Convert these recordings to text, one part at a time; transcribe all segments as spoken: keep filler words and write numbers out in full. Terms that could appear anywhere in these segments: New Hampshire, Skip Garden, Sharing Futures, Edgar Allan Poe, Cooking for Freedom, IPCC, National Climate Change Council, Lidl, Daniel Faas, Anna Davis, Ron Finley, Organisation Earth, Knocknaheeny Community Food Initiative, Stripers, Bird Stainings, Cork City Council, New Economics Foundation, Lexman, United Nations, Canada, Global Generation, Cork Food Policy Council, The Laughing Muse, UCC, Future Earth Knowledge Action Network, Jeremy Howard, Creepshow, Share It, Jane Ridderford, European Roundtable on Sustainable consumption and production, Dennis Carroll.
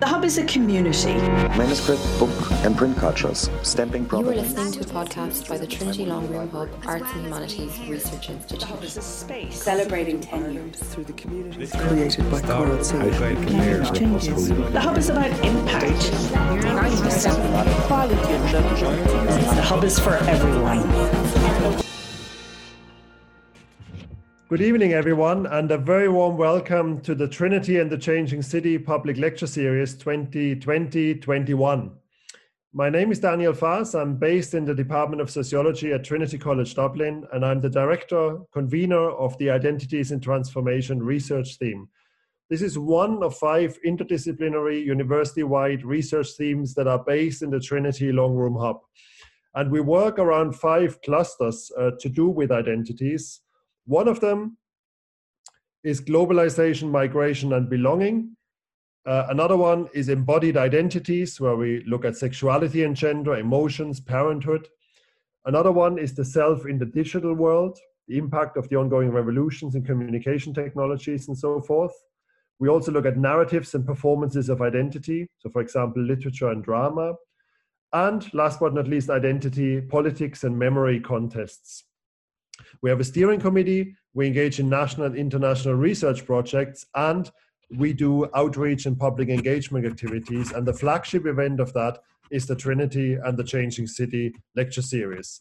The Hub is a community. Manuscript, book and print cultures, stamping problems. You are listening to a podcast by the Trinity Long Room Hub Arts and Humanities Research Institute. The Hub is a space celebrating ten years through the community created by Coral City. The Hub is about impact. The Hub is for everyone. Good evening, everyone, and a very warm welcome to the Trinity and the Changing City Public Lecture Series twenty twenty to twenty-one. My name is Daniel Faas. I'm based in the Department of Sociology at Trinity College Dublin, and I'm the Director, Convener of the Identities and Transformation Research Theme. This is one of five interdisciplinary university-wide research themes that are based in the Trinity Long Room Hub. And we work around five clusters uh, to do with identities. One of them is globalization, migration, and belonging. Uh, another one is embodied identities, where we look at sexuality and gender, emotions, parenthood. Another one is the self in the digital world, the impact of the ongoing revolutions in communication technologies and so forth. We also look at narratives and performances of identity. So for example, literature and drama. And last but not least, identity, politics, and memory contests. We have a steering committee, we engage in national and international research projects, and we do outreach and public engagement activities. And the flagship event of that is the Trinity and the Changing City lecture series.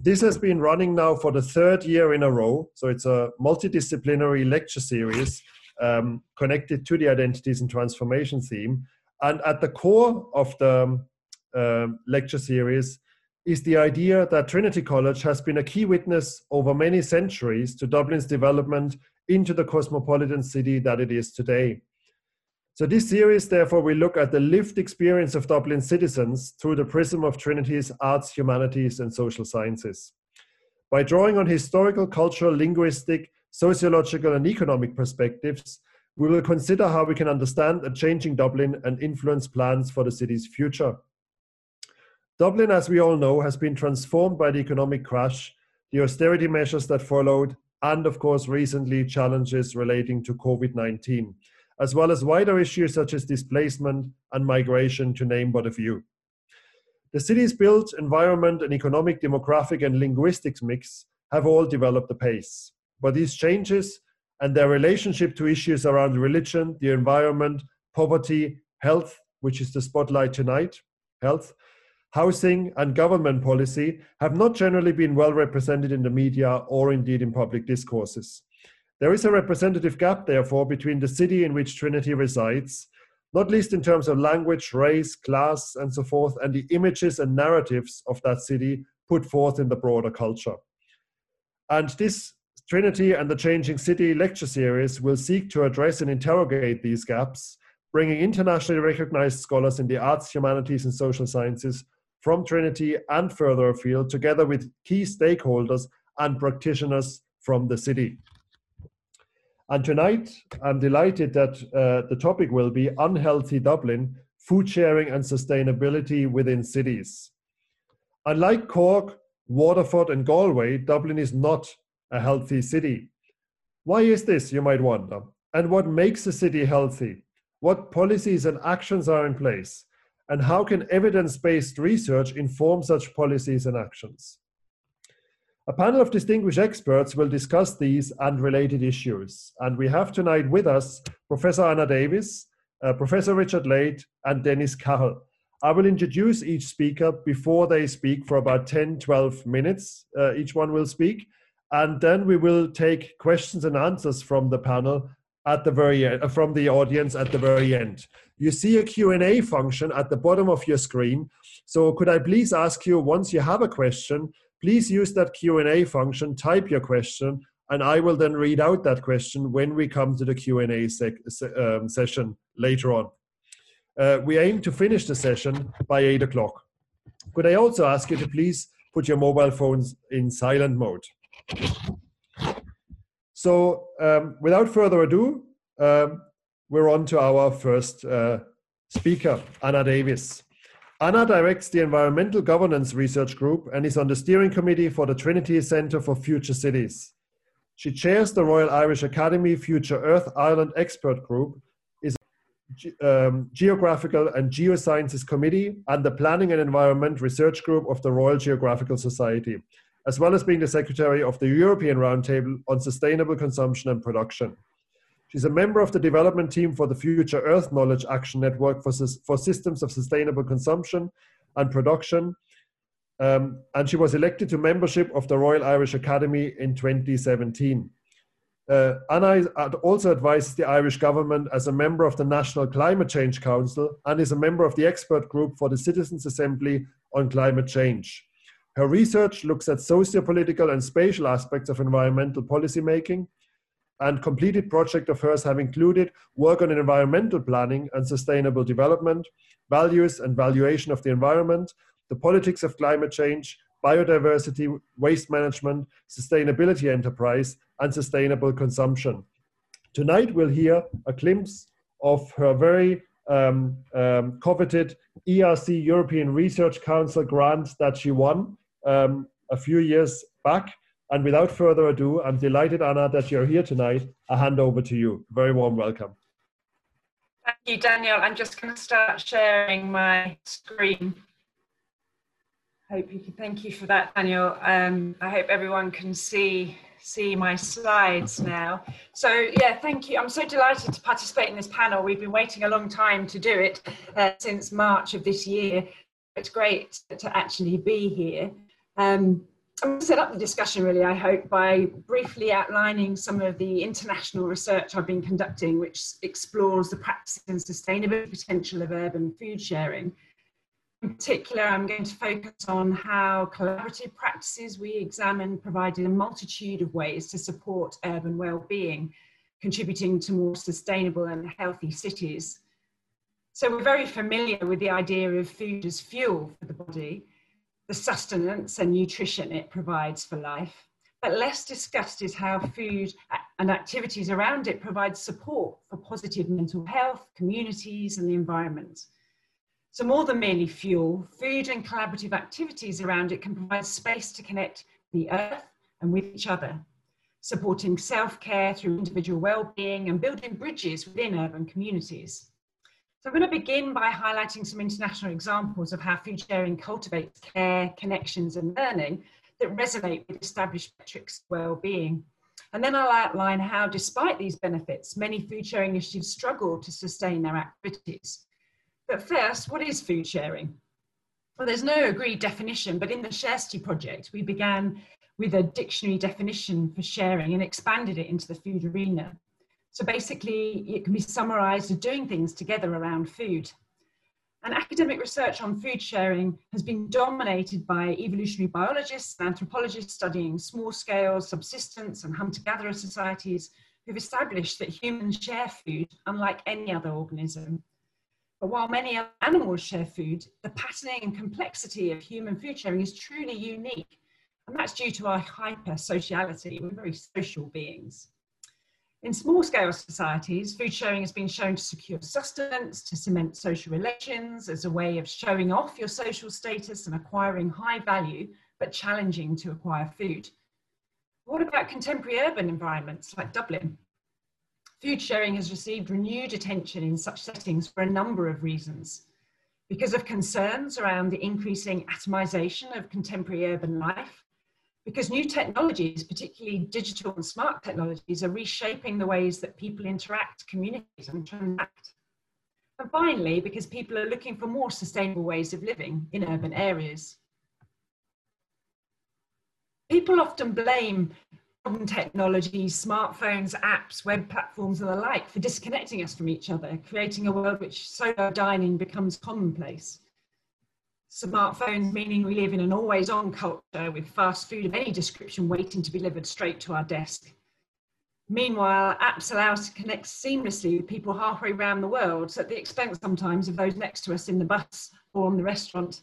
This has been running now for the third year in a row. So it's a multidisciplinary lecture series um, connected to the identities and transformation theme. And at the core of the um, lecture series is the idea that Trinity College has been a key witness over many centuries to Dublin's development into the cosmopolitan city that it is today. So this series, therefore, we look at the lived experience of Dublin citizens through the prism of Trinity's arts, humanities, and social sciences. By drawing on historical, cultural, linguistic, sociological, and economic perspectives, we will consider how we can understand a changing Dublin and influence plans for the city's future. Dublin, as we all know, has been transformed by the economic crash, the austerity measures that followed, and of course, recently challenges relating to COVID nineteen, as well as wider issues such as displacement and migration, to name but a few. The city's built environment and economic, demographic, and linguistics mix have all developed apace. But these changes and their relationship to issues around religion, the environment, poverty, health, which is the spotlight tonight, health, housing and government policy have not generally been well represented in the media or indeed in public discourses. There is a representative gap, therefore, between the city in which Trinity resides, not least in terms of language, race, class, and so forth, and the images and narratives of that city put forth in the broader culture. And this Trinity and the Changing City lecture series will seek to address and interrogate these gaps, bringing internationally recognized scholars in the arts, humanities, and social sciences from Trinity and further afield, together with key stakeholders and practitioners from the city. And tonight, I'm delighted that uh, the topic will be Unhealthy Dublin, Food Sharing and Sustainability Within Cities. Unlike Cork, Waterford and Galway, Dublin is not a healthy city. Why is this, you might wonder? And what makes a city healthy? What policies and actions are in place? And how can evidence-based research inform such policies and actions? A panel of distinguished experts will discuss these and related issues. And we have tonight with us Professor Anna Davis, uh, Professor Richard Layte, and Dennis Carroll. I will introduce each speaker before they speak for about ten, twelve minutes. Uh, each one will speak. And then we will take questions and answers from the panel at the very end, from the audience at the very end. You see a Q and A function at the bottom of your screen. So could I please ask you, once you have a question, please use that Q and A function, type your question, and I will then read out that question when we come to the Q and A sec- um, session later on. Uh, we aim to finish the session by eight o'clock. Could I also ask you to please put your mobile phones in silent mode? So um, without further ado, um, we're on to our first uh, speaker, Anna Davis. Anna directs the Environmental Governance Research Group and is on the steering committee for the Trinity Centre for Future Cities. She chairs the Royal Irish Academy Future Earth Ireland Expert Group, is um, Geographical and Geosciences Committee and the Planning and Environment Research Group of the Royal Geographical Society, as well as being the Secretary of the European Roundtable on Sustainable Consumption and Production. She's a member of the development team for the Future Earth Knowledge Action Network for, for Systems of Sustainable Consumption and Production, um, and she was elected to membership of the Royal Irish Academy in twenty seventeen. Uh, Anna also advises the Irish government as a member of the National Climate Change Council and is a member of the expert group for the Citizens' Assembly on Climate Change. Her research looks at socio-political and spatial aspects of environmental policymaking, and completed projects of hers have included work on environmental planning and sustainable development, values and valuation of the environment, the politics of climate change, biodiversity, waste management, sustainability enterprise, and sustainable consumption. Tonight we'll hear a glimpse of her very um, um, coveted E R C European Research Council grant that she won um, a few years back. And without further ado, I'm delighted, Anna, that you're here tonight. I hand over to you. Very warm welcome. Thank you, Daniel. I'm just going to start sharing my screen. Hope you can, thank you for that, Daniel. Um, I hope everyone can see, see my slides now. So, yeah, thank you. I'm so delighted to participate in this panel. We've been waiting a long time to do it uh, since March of this year. It's great to actually be here. Um, I'm going to set up the discussion, really, I hope, by briefly outlining some of the international research I've been conducting, which explores the practice and sustainability potential of urban food sharing. In particular, I'm going to focus on how collaborative practices we examine provided a multitude of ways to support urban well-being, contributing to more sustainable and healthy cities. So we're very familiar with the idea of food as fuel for the body, the sustenance and nutrition it provides for life, but less discussed is how food and activities around it provide support for positive mental health, communities and the environment. So more than merely fuel, food and collaborative activities around it can provide space to connect the earth and with each other, supporting self-care through individual well-being and building bridges within urban communities. So I'm going to begin by highlighting some international examples of how food sharing cultivates care, connections and learning that resonate with established metrics of well-being. And then I'll outline how, despite these benefits, many food sharing initiatives struggle to sustain their activities. But first, what is food sharing? Well, there's no agreed definition, but in the SHARECITY project, we began with a dictionary definition for sharing and expanded it into the food arena. So basically, it can be summarized as doing things together around food. And academic research on food sharing has been dominated by evolutionary biologists and anthropologists studying small-scale subsistence and hunter-gatherer societies who've established that humans share food unlike any other organism. But while many animals share food, the patterning and complexity of human food sharing is truly unique. And that's due to our hyper-sociality. We're very social beings. In small-scale societies, food sharing has been shown to secure sustenance, to cement social relations as a way of showing off your social status and acquiring high value, but challenging to acquire food. What about contemporary urban environments like Dublin? Food sharing has received renewed attention in such settings for a number of reasons. Because of concerns around the increasing atomisation of contemporary urban life, because new technologies, particularly digital and smart technologies, are reshaping the ways that people interact, communicate and transact. And finally, because people are looking for more sustainable ways of living in urban areas. People often blame modern technologies, smartphones, apps, web platforms and the like for disconnecting us from each other, creating a world which solo dining becomes commonplace. Smartphones meaning we live in an always-on culture with fast food of any description waiting to be delivered straight to our desk. Meanwhile, apps allow us to connect seamlessly with people halfway around the world, at the expense sometimes of those next to us in the bus or on the restaurant.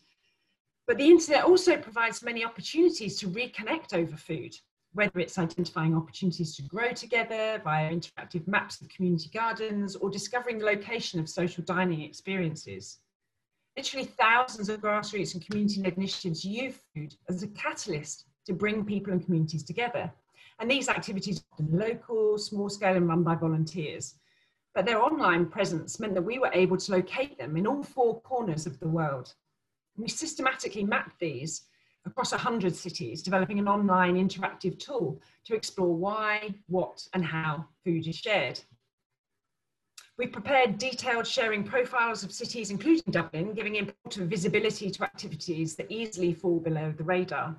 But the internet also provides many opportunities to reconnect over food, whether it's identifying opportunities to grow together via interactive maps of community gardens or discovering the location of social dining experiences. Literally thousands of grassroots and community-led initiatives use food as a catalyst to bring people and communities together. And these activities are local, small-scale and run by volunteers. but their online presence meant that we were able to locate them in all four corners of the world. We systematically mapped these across one hundred cities, developing an online interactive tool to explore why, what, and how food is shared. We prepared detailed sharing profiles of cities, including Dublin, giving important visibility to activities that easily fall below the radar.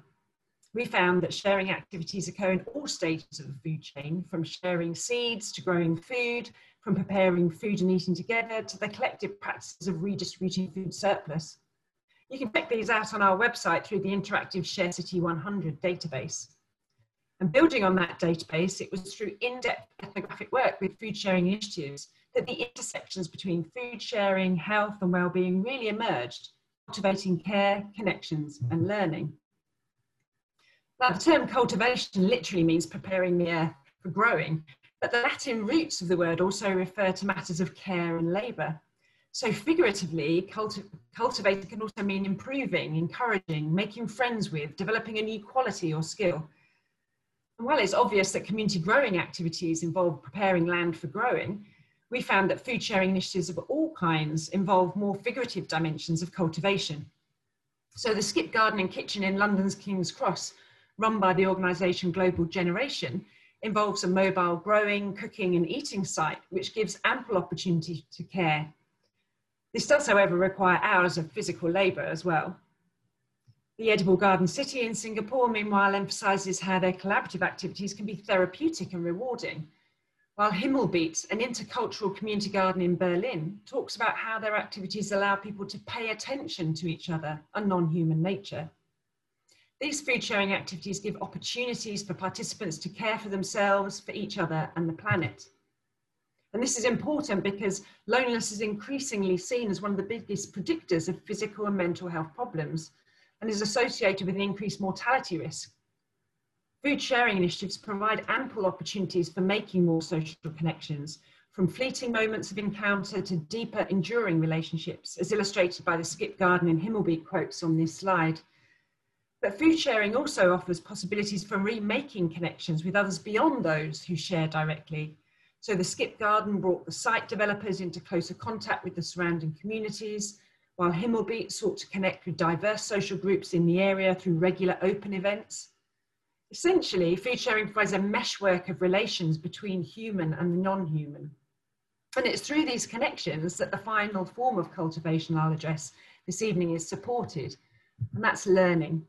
We found that sharing activities occur in all stages of the food chain, from sharing seeds to growing food, from preparing food and eating together to the collective practices of redistributing food surplus. You can check these out on our website through the interactive ShareCity one hundred database. And building on that database, it was through in-depth ethnographic work with food sharing initiatives that the intersections between food sharing, health and well-being really emerged, cultivating care, connections and learning. Now the term cultivation literally means preparing the earth for growing, but the Latin roots of the word also refer to matters of care and labour. So figuratively, culti cultivating can also mean improving, encouraging, making friends with, developing a new quality or skill. And while it's obvious that community growing activities involve preparing land for growing, we found that food sharing initiatives of all kinds involve more figurative dimensions of cultivation. So the Skip Garden and Kitchen in London's King's Cross, run by the organisation Global Generation, involves a mobile growing, cooking and eating site, which gives ample opportunity to care. This does, however, require hours of physical labour as well. The Edible Garden City in Singapore, meanwhile, emphasises how their collaborative activities can be therapeutic and rewarding, while Himmelbeets, an intercultural community garden in Berlin, talks about how their activities allow people to pay attention to each other and non-human nature. These food sharing activities give opportunities for participants to care for themselves, for each other and the planet. And this is important because loneliness is increasingly seen as one of the biggest predictors of physical and mental health problems and is associated with an increased mortality risk. Food sharing initiatives provide ample opportunities for making more social connections, from fleeting moments of encounter to deeper, enduring relationships, as illustrated by the Skip Garden and Himmelbeet quotes on this slide. But food sharing also offers possibilities for remaking connections with others beyond those who share directly. So the Skip Garden brought the site developers into closer contact with the surrounding communities, while Himmelbeet sought to connect with diverse social groups in the area through regular open events. Essentially, food sharing provides a meshwork of relations between human and non-human. And it's through these connections that the final form of cultivation I'll address this evening is supported, and that's learning.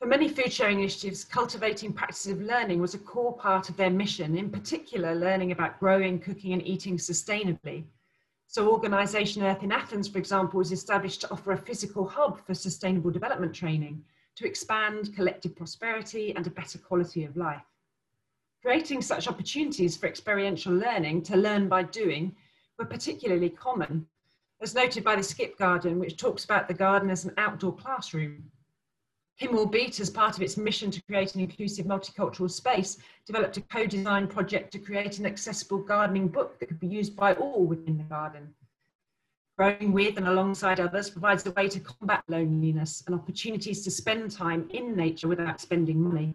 For many food sharing initiatives, cultivating practices of learning was a core part of their mission, in particular learning about growing, cooking and eating sustainably. So Organisation Earth in Athens, for example, was established to offer a physical hub for sustainable development training, to expand collective prosperity and a better quality of life. Creating such opportunities for experiential learning to learn by doing were particularly common, as noted by the Skip Garden, which talks about the garden as an outdoor classroom. Himmelbeet, as part of its mission to create an inclusive multicultural space, developed a co-design project to create an accessible gardening book that could be used by all within the garden. Growing with and alongside others provides a way to combat loneliness and opportunities to spend time in nature without spending money.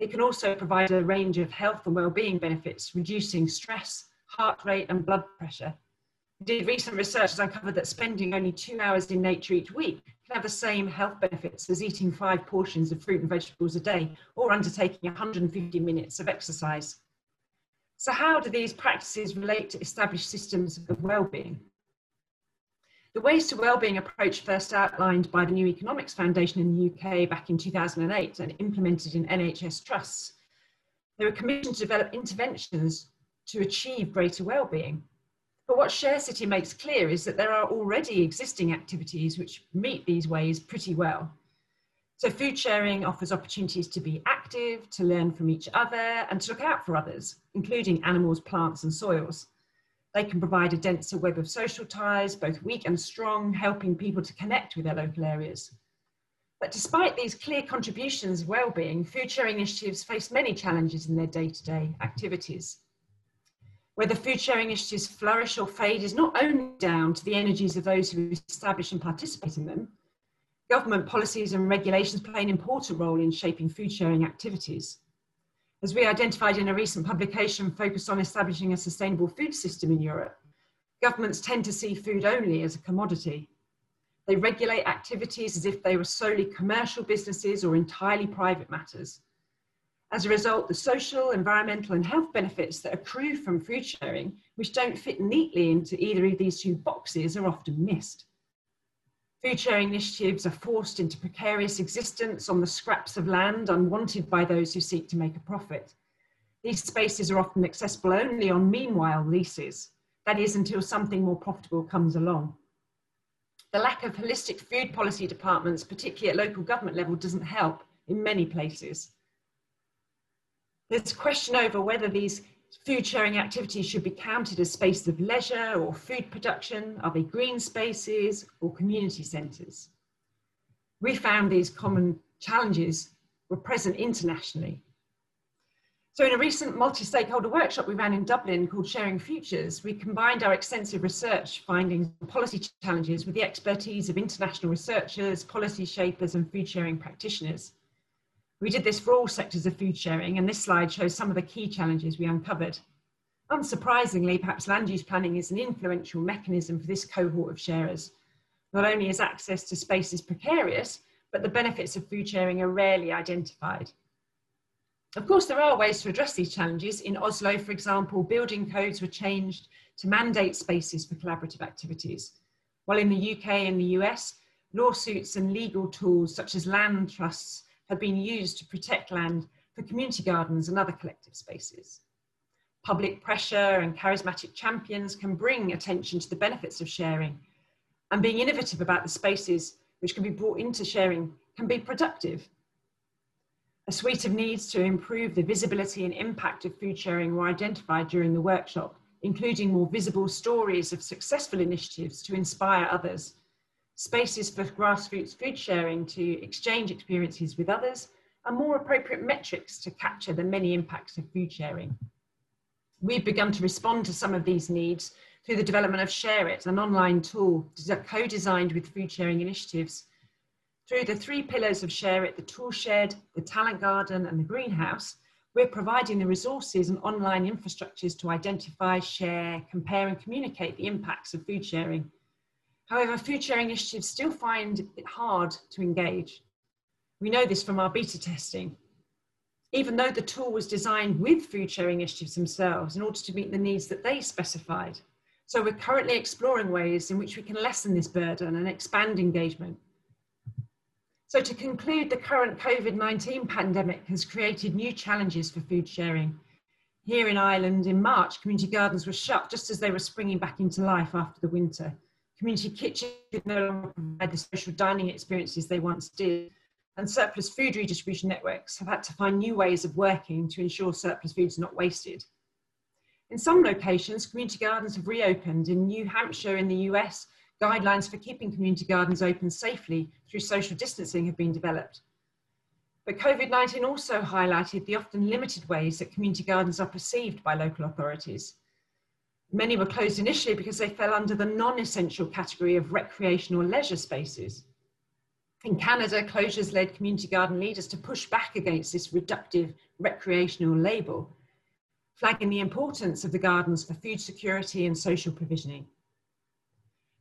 It can also provide a range of health and well-being benefits, reducing stress, heart rate and blood pressure. Indeed, recent research has uncovered that spending only two hours in nature each week can have the same health benefits as eating five portions of fruit and vegetables a day or undertaking one hundred fifty minutes of exercise. So how do these practices relate to established systems of well-being? The Ways to Wellbeing approach, first outlined by the New Economics Foundation in the U K back in two thousand eight and implemented in N H S trusts, they were commissioned to develop interventions to achieve greater wellbeing. But what ShareCity makes clear is that there are already existing activities which meet these ways pretty well. So food sharing offers opportunities to be active, to learn from each other and to look out for others, including animals, plants and soils. They can provide a denser web of social ties, both weak and strong, helping people to connect with their local areas. But despite these clear contributions to well-being, food sharing initiatives face many challenges in their day-to-day activities. Whether food sharing initiatives flourish or fade is not only down to the energies of those who establish and participate in them. Government policies and regulations play an important role in shaping food sharing activities. as we identified in a recent publication focused on establishing a sustainable food system in Europe, governments tend to see food only as a commodity. They regulate activities as if they were solely commercial businesses or entirely private matters. As a result, the social, environmental and health benefits that accrue from food sharing, which don't fit neatly into either of these two boxes, are often missed. Food sharing initiatives are forced into precarious existence on the scraps of land, unwanted by those who seek to make a profit. These spaces are often accessible only on meanwhile leases, that is, until something more profitable comes along. The lack of holistic food policy departments, particularly at local government level, doesn't help in many places. There's a question over whether these food sharing activities should be counted as spaces of leisure or food production. Are they green spaces or community centres? We found these common challenges were present internationally. So in a recent multi-stakeholder workshop we ran in Dublin called Sharing Futures, we combined our extensive research findings on policy challenges with the expertise of international researchers, policy shapers and food sharing practitioners. We did this for all sectors of food sharing, and this slide shows some of the key challenges we uncovered. Unsurprisingly, perhaps land use planning is an influential mechanism for this cohort of sharers. Not only is access to spaces precarious, but the benefits of food sharing are rarely identified. Of course, there are ways to address these challenges. In Oslo, for example, building codes were changed to mandate spaces for collaborative activities, while in the U K and the U S, lawsuits and legal tools such as land trusts have been used to protect land for community gardens and other collective spaces. Public pressure and charismatic champions can bring attention to the benefits of sharing, and being innovative about the spaces which can be brought into sharing can be productive. A suite of needs to improve the visibility and impact of food sharing were identified during the workshop, including more visible stories of successful initiatives to inspire others, spaces for grassroots food sharing to exchange experiences with others, and more appropriate metrics to capture the many impacts of food sharing. We've begun to respond to some of these needs through the development of Share It, an online tool co-designed with food sharing initiatives. Through the three pillars of Share It, the tool shed, the talent garden and the greenhouse, we're providing the resources and online infrastructures to identify, share, compare and communicate the impacts of food sharing. However, food sharing initiatives still find it hard to engage. We know this from our beta testing. Even though the tool was designed with food sharing initiatives themselves in order to meet the needs that they specified. So we're currently exploring ways in which we can lessen this burden and expand engagement. So to conclude, the current COVID nineteen pandemic has created new challenges for food sharing. Here in Ireland in March, community gardens were shut just as they were springing back into life after the winter. Community kitchens no longer provide the social dining experiences they once did, and surplus food redistribution networks have had to find new ways of working to ensure surplus food is not wasted. In some locations, community gardens have reopened. In New Hampshire in the U S, guidelines for keeping community gardens open safely through social distancing have been developed. But COVID nineteen also highlighted the often limited ways that community gardens are perceived by local authorities. Many were closed initially because they fell under the non-essential category of recreational leisure spaces. In Canada, closures led community garden leaders to push back against this reductive recreational label, flagging the importance of the gardens for food security and social provisioning.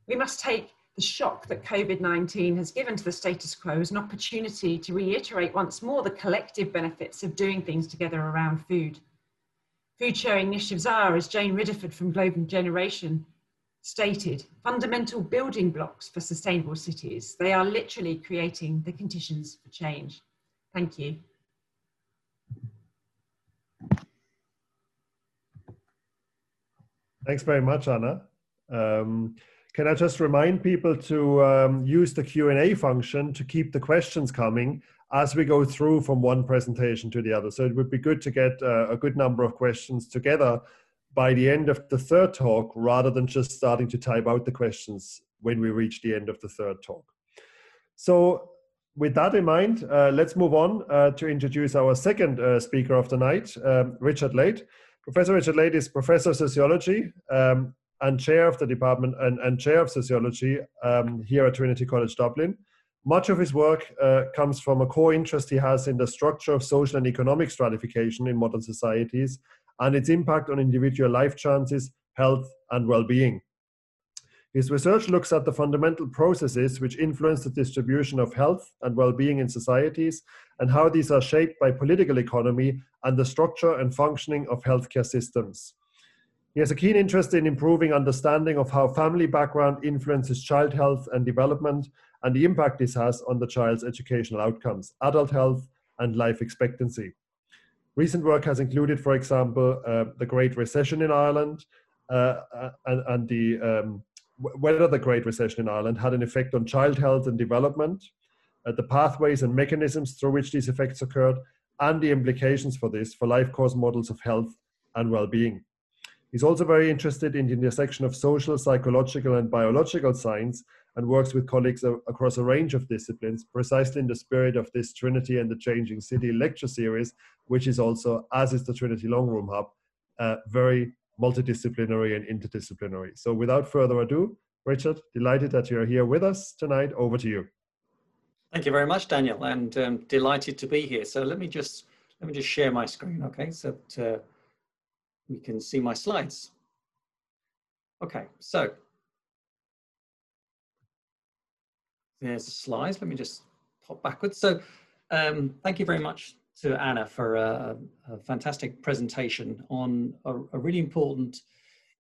We must take the shock that COVID nineteen has given to the status quo as an opportunity to reiterate once more the collective benefits of doing things together around food. Food sharing initiatives are, as Jane Ridderford from Global Generation stated, fundamental building blocks for sustainable cities. They are literally creating the conditions for change. Thank you. Thanks very much, Anna. Um, can I just remind people to um, use the Q and A function to keep the questions coming as we go through from one presentation to the other. So it would be good to get uh, a good number of questions together by the end of the third talk, rather than just starting to type out the questions when we reach the end of the third talk. So with that in mind, uh, let's move on uh, to introduce our second uh, speaker of the night, um, Richard Layte. Professor Richard Layte is Professor of Sociology um, and Chair of the Department and, and Chair of Sociology um, here at Trinity College Dublin. Much of his work uh, comes from a core interest he has in the structure of social and economic stratification in modern societies and its impact on individual life chances, health, and well-being. His research looks at the fundamental processes which influence the distribution of health and well-being in societies and how these are shaped by political economy and the structure and functioning of healthcare systems. He has a keen interest in improving understanding of how family background influences child health and development and the impact this has on the child's educational outcomes, adult health, and life expectancy. Recent work has included, for example, uh, the Great Recession in Ireland uh, and, and the, um, whether the Great Recession in Ireland had an effect on child health and development, uh, the pathways and mechanisms through which these effects occurred, and the implications for this for life course models of health and well-being. He's also very interested in the intersection of social, psychological, and biological science, and works with colleagues across a range of disciplines, precisely in the spirit of this Trinity and the Changing City lecture series, which is also, as is the Trinity Long Room Hub, uh, very multidisciplinary and interdisciplinary. So without further ado, Richard, delighted that you're here with us tonight. Over to you. Thank you very much, Daniel, and um, delighted to be here. So let me just, let me just share my screen, okay? So that, uh, we can see my slides. Okay, so there's the slides. Let me just pop backwards. So um, thank you very much to Anna for a, a fantastic presentation on a, a really important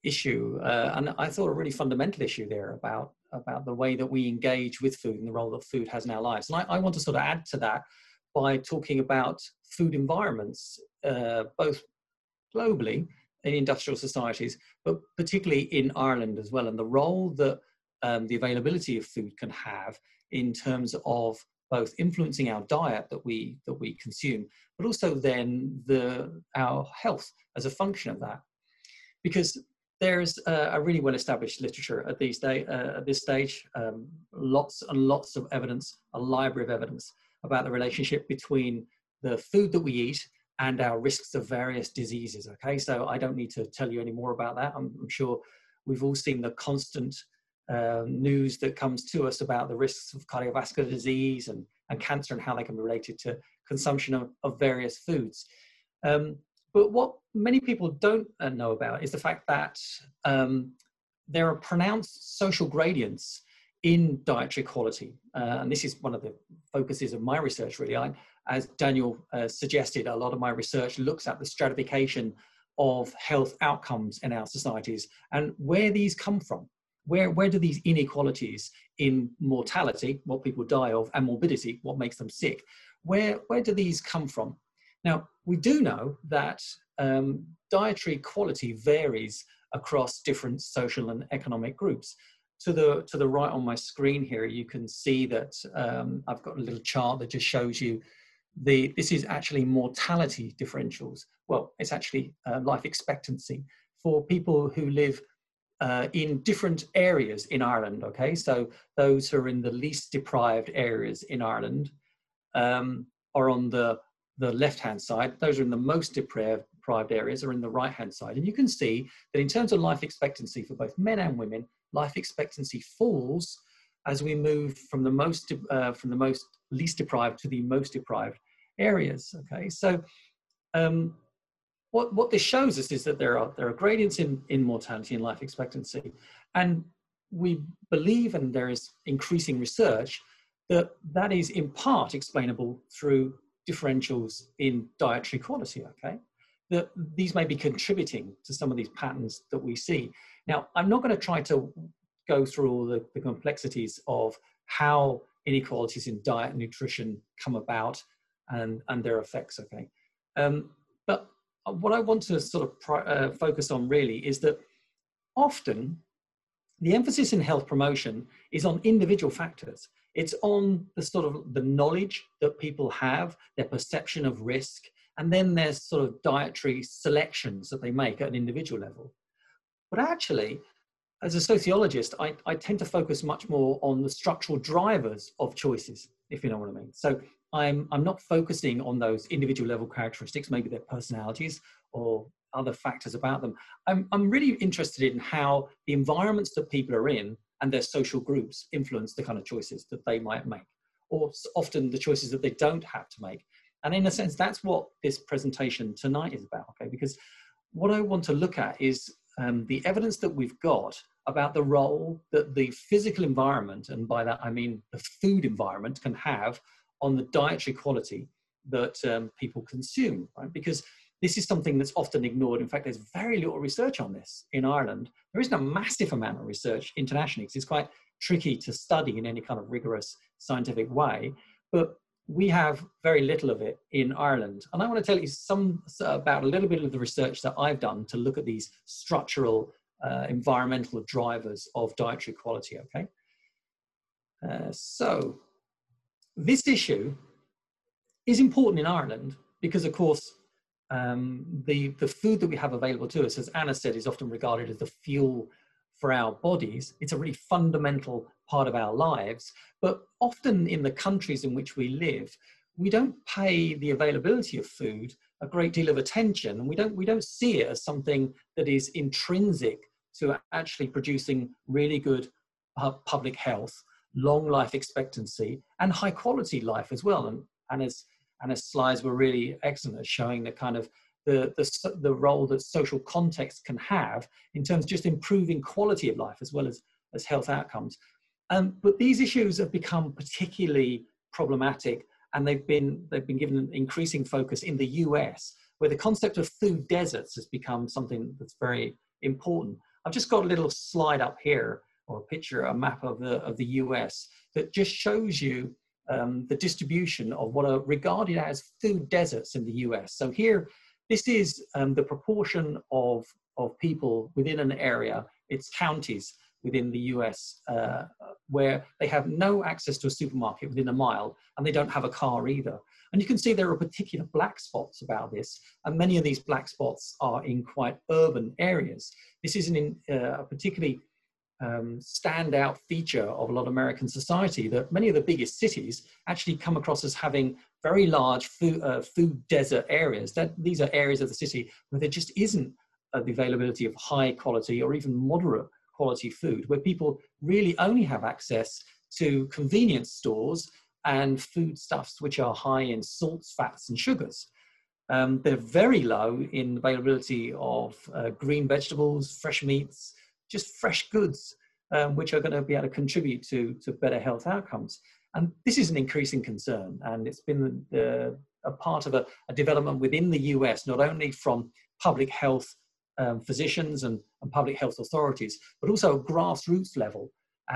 issue, uh, and I thought a really fundamental issue there about, about the way that we engage with food and the role that food has in our lives. And I, I want to sort of add to that by talking about food environments, uh, both globally in industrial societies, but particularly in Ireland as well, and the role that um, the availability of food can have in terms of both influencing our diet that we that we consume, but also then the our health as a function of that, because there's a, a really well-established literature at these day uh, at this stage, um, lots and lots of evidence, a library of evidence about the relationship between the food that we eat and our risks of various diseases, okay? So I don't need to tell you any more about that. I'm, I'm sure we've all seen the constant uh, news that comes to us about the risks of cardiovascular disease and, and cancer and how they can be related to consumption of, of various foods. Um, but what many people don't know about is the fact that um, there are pronounced social gradients in dietary quality. Uh, and this is one of the focuses of my research, really. I, As Daniel uh, suggested, a lot of my research looks at the stratification of health outcomes in our societies and where these come from. Where, where do these inequalities in mortality, what people die of, and morbidity, what makes them sick, where, where do these come from? Now, we do know that um, dietary quality varies across different social and economic groups. To the, to the right on my screen here, you can see that um, I've got a little chart that just shows you The, this is actually mortality differentials. Well, it's actually uh, life expectancy for people who live uh, in different areas in Ireland, okay? So those who are in the least deprived areas in Ireland um, are on the, the left-hand side. Those who are in the most deprived areas are in the right-hand side. And you can see that in terms of life expectancy for both men and women, life expectancy falls as we move from the most, uh, from the most least deprived to the most deprived areas, okay? So um, what, what this shows us is that there are, there are gradients in, in mortality and life expectancy. And we believe, and there is increasing research, that that is in part explainable through differentials in dietary quality, okay? That these may be contributing to some of these patterns that we see. Now, I'm not gonna try to go through all the, the complexities of how inequalities in diet and nutrition come about and, and their effects, okay? Um, but what I want to sort of pro uh, focus on really is that often the emphasis in health promotion is on individual factors. It's on the sort of the knowledge that people have, their perception of risk, and then their sort of dietary selections that they make at an individual level. But actually, as a sociologist, I, I tend to focus much more on the structural drivers of choices, if you know what I mean. So I'm, I'm not focusing on those individual level characteristics, maybe their personalities or other factors about them. I'm, I'm really interested in how the environments that people are in and their social groups influence the kind of choices that they might make or often the choices that they don't have to make. And in a sense, that's what this presentation tonight is about, okay? Because what I want to look at is um, the evidence that we've got about the role that the physical environment, and by that I mean the food environment, can have on the dietary quality that um, people consume, right? Because this is something that's often ignored. In fact, there's very little research on this in Ireland. There isn't a massive amount of research internationally, because it's quite tricky to study in any kind of rigorous scientific way, but we have very little of it in Ireland. And I want to tell you some about a little bit of the research that I've done to look at these structural uh, environmental drivers of dietary quality, okay? Uh, so this issue is important in Ireland because, of course, Um, the, the food that we have available to us, as Anna said, is often regarded as the fuel for our bodies. It's a really fundamental part of our lives, but often in the countries in which we live, we don't pay the availability of food a great deal of attention, and we don't, we don't see it as something that is intrinsic to actually producing really good uh, public health, long life expectancy, and high quality life as well. And, and as And his slides were really excellent at showing the kind of the, the, the role that social context can have in terms of just improving quality of life as well as, as health outcomes. Um, but these issues have become particularly problematic, and they've been, they've been given an increasing focus in the U S, where the concept of food deserts has become something that's very important. I've just got a little slide up here, or a picture, a map of the, of the U S, that just shows you Um, the distribution of what are regarded as food deserts in the U S. So here, this is um, the proportion of, of people within an area, it's counties within the U S, uh, where they have no access to a supermarket within a mile, and they don't have a car either. And you can see there are particular black spots about this, and many of these black spots are in quite urban areas. This is an, uh, a particularly Um, standout feature of a lot of American society, that many of the biggest cities actually come across as having very large food, uh, food desert areas. That, these are areas of the city where there just isn't uh, the availability of high quality or even moderate quality food, where people really only have access to convenience stores and foodstuffs which are high in salts, fats and sugars. Um, they're very low in availability of uh, green vegetables, fresh meats, just fresh goods, um, which are going to be able to contribute to, to better health outcomes. And this is an increasing concern, and it's been the, a part of a, a development within the U S, not only from public health um, physicians and, and public health authorities, but also grassroots level,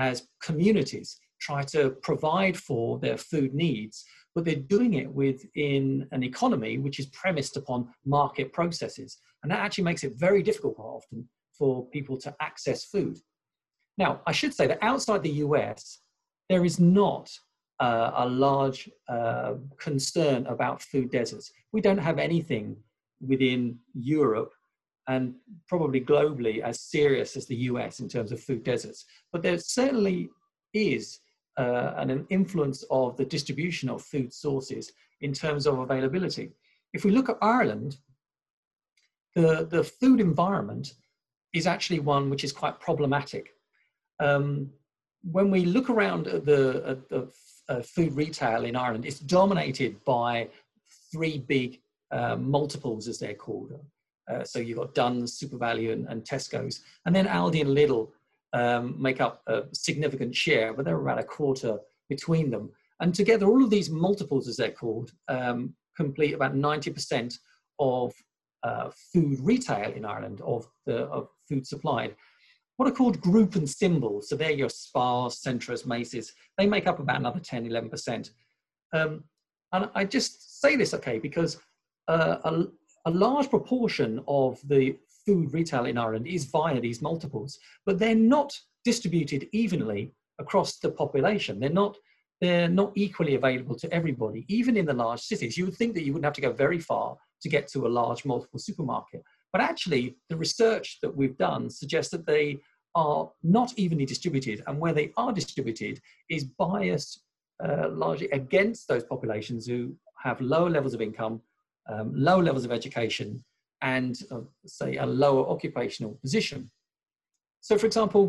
as communities try to provide for their food needs, but they're doing it within an economy which is premised upon market processes. And that actually makes it very difficult quite often for people to access food. Now, I should say that outside the U S, there is not uh, a large uh, concern about food deserts. We don't have anything within Europe and probably globally as serious as the U S in terms of food deserts. But there certainly is uh, an influence of the distribution of food sources in terms of availability. If we look at Ireland, the, the food environment is actually one which is quite problematic. Um, when we look around at the, at the uh, food retail in Ireland, it's dominated by three big uh, multiples, as they're called. Uh, so you've got Dunnes, SuperValu and, and Tesco's, and then Aldi and Lidl um, make up a significant share, but they're about a quarter between them. And together, all of these multiples, as they're called, um, complete about ninety percent of Uh, food retail in Ireland, of the of food supplied. What are called group and symbol, so they're your Spars, Centras, Maces, they make up about another ten, eleven percent. Um, and I just say this, okay, because uh, a, a large proportion of the food retail in Ireland is via these multiples, but they're not distributed evenly across the population. They're not, they're not equally available to everybody, even in the large cities. You would think that you wouldn't have to go very far to get to a large multiple supermarket. But actually, the research that we've done suggests that they are not evenly distributed, and where they are distributed is biased uh, largely against those populations who have lower levels of income, um, low levels of education, and uh, say a lower occupational position. So for example,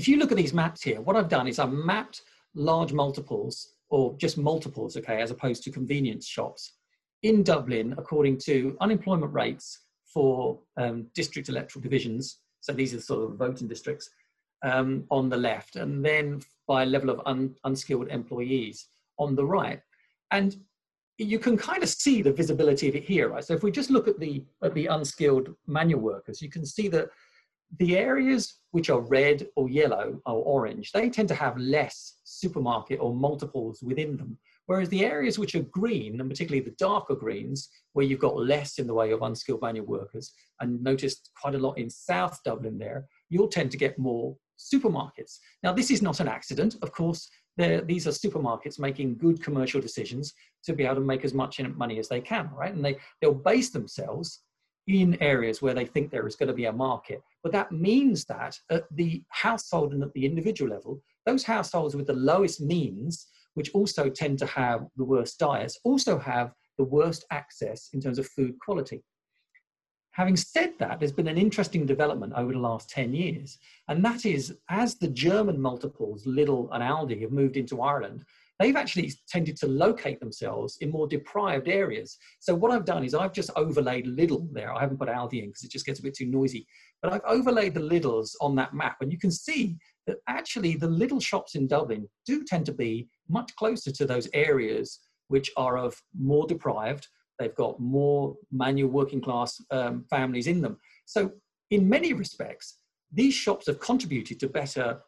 if you look at these maps here, what I've done is I've mapped large multiples or just multiples, okay, as opposed to convenience shops. In Dublin, according to unemployment rates for um, district electoral divisions, so these are the sort of voting districts, um, on the left, and then by level of un unskilled employees on the right. And you can kind of see the visibility of it here, right? So if we just look at the, at the unskilled manual workers, you can see that the areas which are red or yellow or orange, they tend to have less supermarket or multiples within them. Whereas the areas which are green, and particularly the darker greens, where you've got less in the way of unskilled manual workers, and noticed quite a lot in South Dublin there, you'll tend to get more supermarkets. Now, this is not an accident, of course. These are supermarkets making good commercial decisions to be able to make as much money as they can, right? And they, they'll base themselves in areas where they think there is going to be a market. But that means that at the household and at the individual level, those households with the lowest means, which also tend to have the worst diets, also have the worst access in terms of food quality. Having said that, there's been an interesting development over the last ten years, and that is, as the German multiples, Lidl and Aldi, have moved into Ireland, they've actually tended to locate themselves in more deprived areas. So what I've done is I've just overlaid Lidl there. I haven't put Aldi in because it just gets a bit too noisy, but I've overlaid the Lidls on that map, and you can see that actually the Lidl shops in Dublin do tend to be much closer to those areas which are of more deprived. They've got more manual working class um, families in them. So in many respects, these shops have contributed to better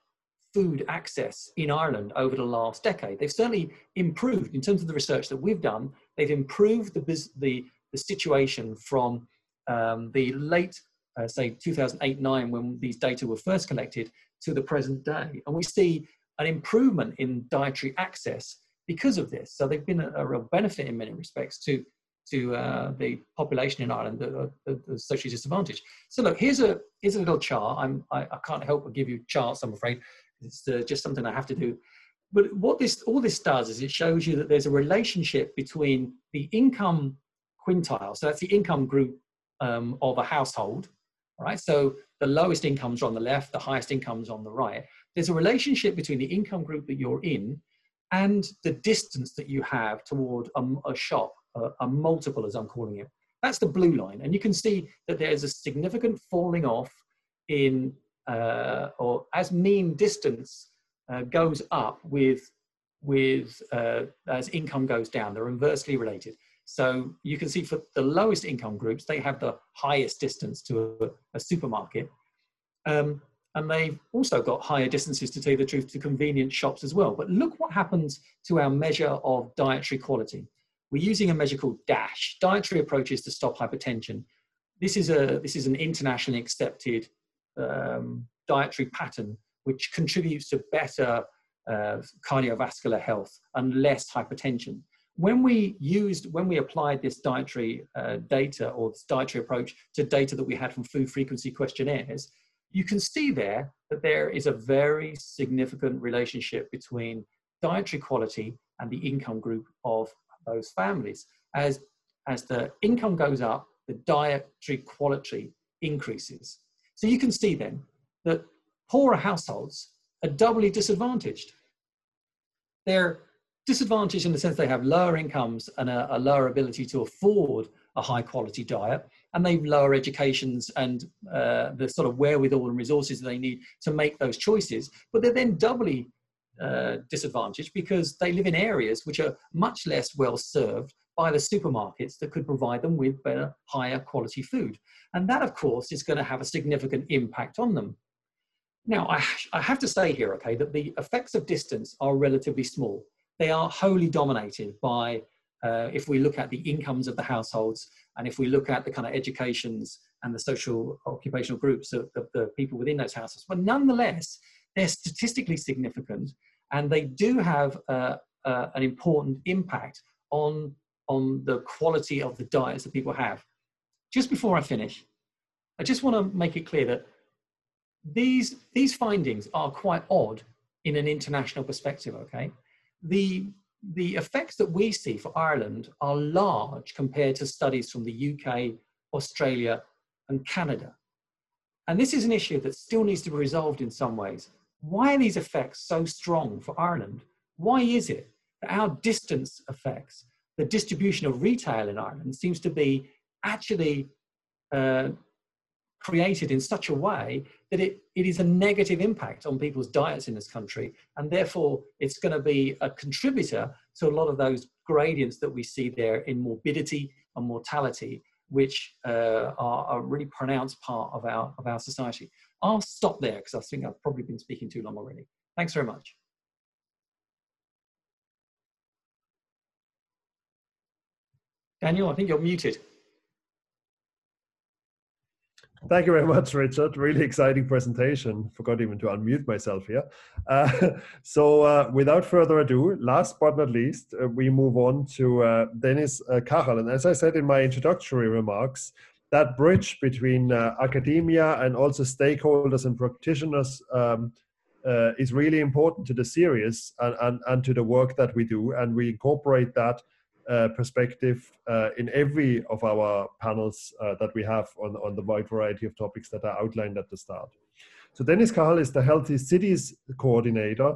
food access in Ireland over the last decade. They've certainly improved, in terms of the research that we've done, they've improved the, the, the situation from um, the late, uh, say two thousand eight, nine, when these data were first collected, to the present day. And we see an improvement in dietary access because of this. So they've been a, a real benefit in many respects to to uh, the population in Ireland that are, that are socially disadvantaged. So look, here's a, here's a little chart. I'm, I, I can't help but give you charts, I'm afraid. It's uh, just something I have to do. But what this, all this does is it shows you that there's a relationship between the income quintile, so that's the income group um, of a household, right? So the lowest incomes are on the left, the highest incomes on the right. There's a relationship between the income group that you're in and the distance that you have toward a, a shop, a, a multiple as I'm calling it. That's the blue line. And you can see that there's a significant falling off in, uh, or as mean distance uh, goes up with, with uh, as income goes down, they're inversely related. So you can see for the lowest income groups, they have the highest distance to a, a supermarket. Um, and they've also got higher distances, to tell you the truth, to convenience shops as well. But look what happens to our measure of dietary quality. We're using a measure called DASH, Dietary Approaches to Stop Hypertension. This is, a, this is an internationally accepted um, dietary pattern which contributes to better uh, cardiovascular health and less hypertension. When we used, when we applied this dietary uh, data or this dietary approach to data that we had from food frequency questionnaires, you can see there that there is a very significant relationship between dietary quality and the income group of those families. As, as the income goes up, the dietary quality increases. So you can see then that poorer households are doubly disadvantaged. They're disadvantaged in the sense they have lower incomes and a, a lower ability to afford a high quality diet, and they've lower educations and uh, the sort of wherewithal and resources that they need to make those choices. But they're then doubly uh, disadvantaged because they live in areas which are much less well served by the supermarkets that could provide them with better, higher quality food. And that, of course, is going to have a significant impact on them. Now, I, I have to say here, okay, that the effects of distance are relatively small. They are wholly dominated by, uh, if we look at the incomes of the households, and if we look at the kind of educations and the social occupational groups of, of the people within those households. But nonetheless, they're statistically significant, and they do have uh, uh, an important impact on, on the quality of the diets that people have. Just before I finish, I just want to make it clear that these, these findings are quite odd in an international perspective, okay? The, the effects that we see for Ireland are large compared to studies from the U K, Australia and Canada. And this is an issue that still needs to be resolved in some ways. Why are these effects so strong for Ireland? Why is it our distance effects, the distribution of retail in Ireland seems to be actually uh, created in such a way that it, it is a negative impact on people's diets in this country, and therefore it's going to be a contributor to a lot of those gradients that we see there in morbidity and mortality, which uh, are a really pronounced part of our, of our society. I'll stop there because I think I've probably been speaking too long already. Thanks very much. Daniel, I think you're muted. Thank you very much, Richard. Really exciting presentation. Forgot even to unmute myself here. Uh, so uh, without further ado, last but not least, uh, we move on to uh, Dennis uh, Carroll. And as I said in my introductory remarks, that bridge between uh, academia and also stakeholders and practitioners um, uh, is really important to the series and, and, and to the work that we do. And we incorporate that Uh, perspective uh, in every of our panels uh, that we have on, on the wide variety of topics that are outlined at the start. So Dennis Carroll is the Healthy Cities Coordinator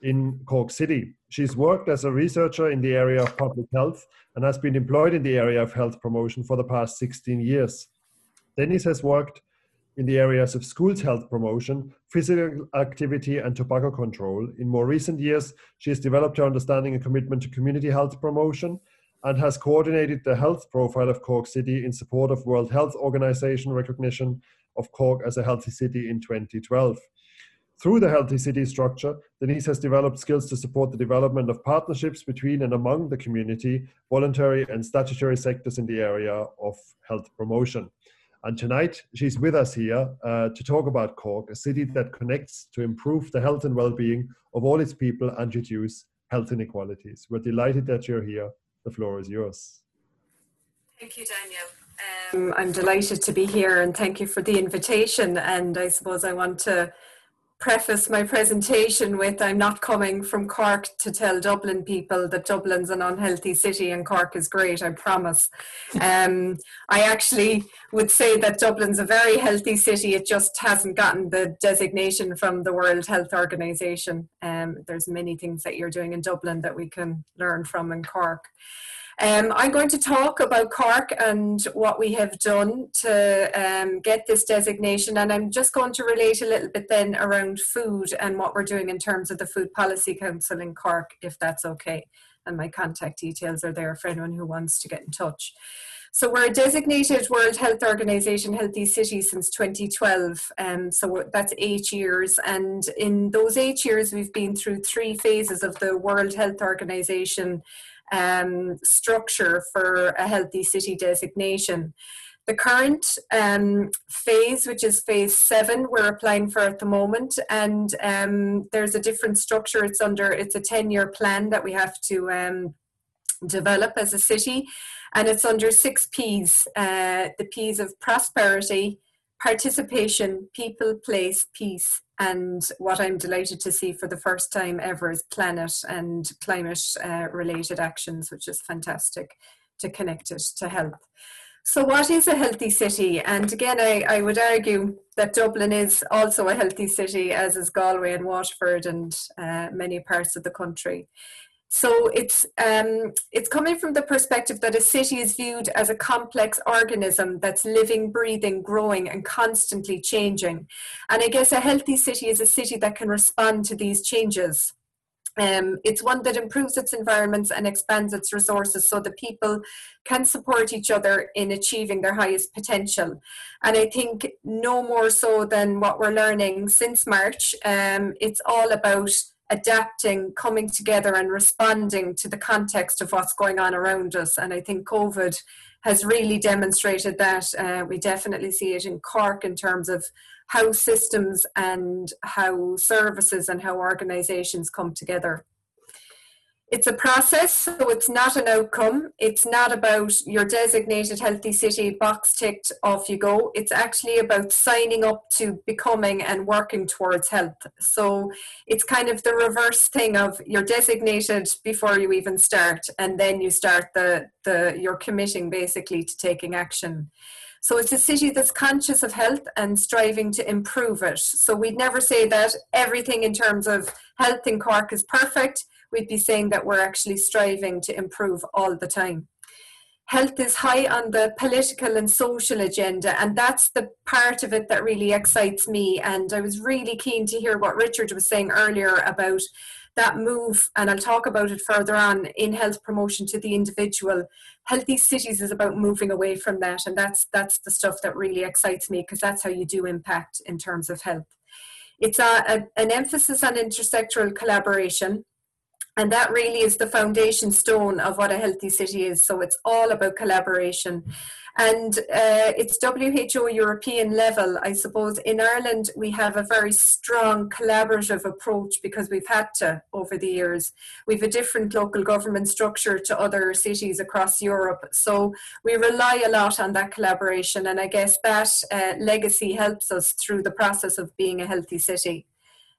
in Cork City. She's worked as a researcher in the area of public health and has been employed in the area of health promotion for the past sixteen years. Dennis has worked in the areas of schools health promotion, physical activity and tobacco control. In more recent years, she has developed her understanding and commitment to community health promotion and has coordinated the health profile of Cork City in support of World Health Organization recognition of Cork as a healthy city in twenty twelve. Through the Healthy City structure, Denise has developed skills to support the development of partnerships between and among the community, voluntary and statutory sectors in the area of health promotion. And tonight, she's with us here uh, to talk about Cork, a city that connects to improve the health and well-being of all its people and reduce health inequalities. We're delighted that you're here. The floor is yours. Thank you, Daniel. Um, I'm delighted to be here and thank you for the invitation. And I suppose I want to preface my presentation with I'm not coming from Cork to tell Dublin people that Dublin's an unhealthy city and Cork is great, I promise. Um, I actually would say that Dublin's a very healthy city, it just hasn't gotten the designation from the World Health Organization. Um, there's many things that you're doing in Dublin that we can learn from in Cork. Um, I'm going to talk about Cork and what we have done to um, get this designation, and I'm just going to relate a little bit then around food and what we're doing in terms of the Food Policy Council in Cork, if that's okay. And my contact details are there for anyone who wants to get in touch. So we're a designated World Health Organization Healthy City since twenty twelve, um, so that's eight years. And in those eight years, we've been through three phases of the World Health Organization Um, structure for a healthy city designation. The current um, phase, which is phase seven, we're applying for at the moment, and um, there's a different structure. It's under, it's a ten-year plan that we have to um, develop as a city, and it's under six P's, uh, the P's of prosperity, participation, people, place, peace. And what I'm delighted to see for the first time ever is planet and climate uh, related actions, which is fantastic to connect it to health. So what is a healthy city? And again, I, I would argue that Dublin is also a healthy city, as is Galway and Waterford and uh, many parts of the country. So it's, um, it's coming from the perspective that a city is viewed as a complex organism that's living, breathing, growing and constantly changing. And I guess a healthy city is a city that can respond to these changes. Um, it's one that improves its environments and expands its resources so that people can support each other in achieving their highest potential. And I think no more so than what we're learning since March, um, it's all about adapting, coming together and responding to the context of what's going on around us. And I think COVID has really demonstrated that. Uh, we definitely see it in Cork in terms of how systems and how services and how organisations come together. It's a process, so it's not an outcome. It's not about your designated healthy city, box ticked, off you go. It's actually about signing up to becoming and working towards health. So it's kind of the reverse thing of you're designated before you even start, and then you start the, the you're committing basically to taking action. So it's a city that's conscious of health and striving to improve it. So we'd never say that everything in terms of health in Cork is perfect. we'd be saying that we're actually striving to improve all the time. Health is high on the political and social agenda, and that's the part of it that really excites me. And I was really keen to hear what Richard was saying earlier about that move, and I'll talk about it further on, in health promotion to the individual. Healthy cities is about moving away from that, and that's, that's the stuff that really excites me, because that's how you do impact in terms of health. It's a, a, an emphasis on intersectoral collaboration. And that really is the foundation stone of what a healthy city is. So it's all about collaboration. And uh, it's W H O European level, I suppose. In Ireland, we have a very strong collaborative approach because we've had to over the years. We have a different local government structure to other cities across Europe. So we rely a lot on that collaboration. And I guess that uh, legacy helps us through the process of being a healthy city.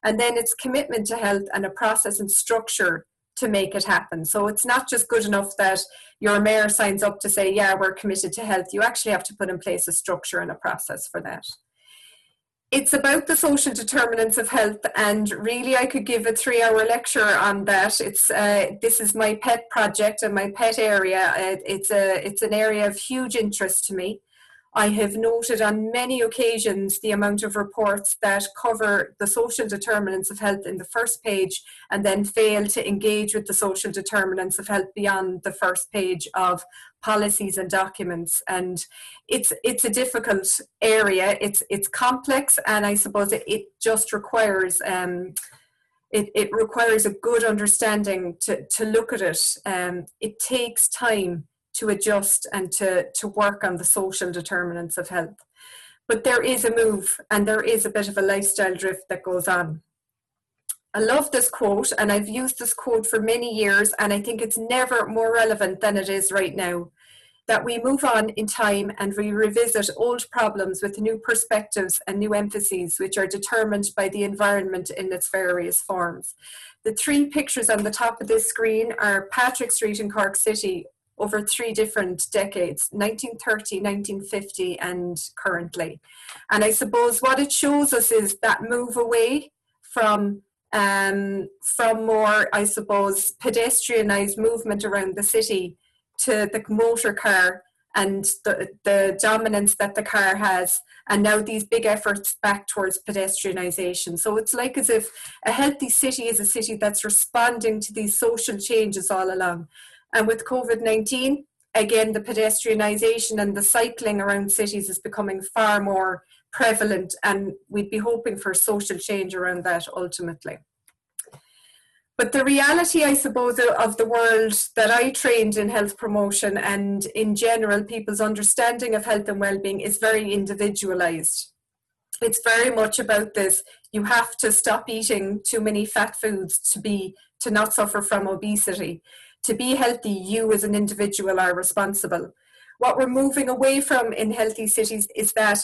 And then it's commitment to health and a process and structure to make it happen. So it's not just good enough that your mayor signs up to say, yeah, we're committed to health. You actually have to put in place a structure and a process for that. It's about the social determinants of health, and really I could give a three hour lecture on that. It's, uh, this is my pet project and my pet area. It's, a, it's an area of huge interest to me. I have noted on many occasions the amount of reports that cover the social determinants of health in the first page and then fail to engage with the social determinants of health beyond the first page of policies and documents. And it's, it's a difficult area. It's, it's complex, and I suppose it, it just requires um, it, it requires a good understanding to, to look at it. Um, it takes time to adjust and to, to work on the social determinants of health. But there is a move, and there is a bit of a lifestyle drift that goes on. I love this quote, and I've used this quote for many years, and I think it's never more relevant than it is right now, that we move on in time and we revisit old problems with new perspectives and new emphases, which are determined by the environment in its various forms. The three pictures on the top of this screen are Patrick Street in Cork City, over three different decades, nineteen thirty, nineteen fifty, and currently. And I suppose what it shows us is that move away from, um, from more, I suppose, pedestrianised movement around the city to the motor car and the, the dominance that the car has, and now these big efforts back towards pedestrianisation. So it's like as if a healthy city is a city that's responding to these social changes all along. And with COVID nineteen, again, the pedestrianisation and the cycling around cities is becoming far more prevalent, and we'd be hoping for social change around that ultimately. But the reality, I suppose, of the world that I trained in health promotion and in general, people's understanding of health and well-being is very individualised. It's very much about this, you have to stop eating too many fat foods to, be, to not suffer from obesity. To be healthy, you as an individual are responsible. What we're moving away from in healthy cities is that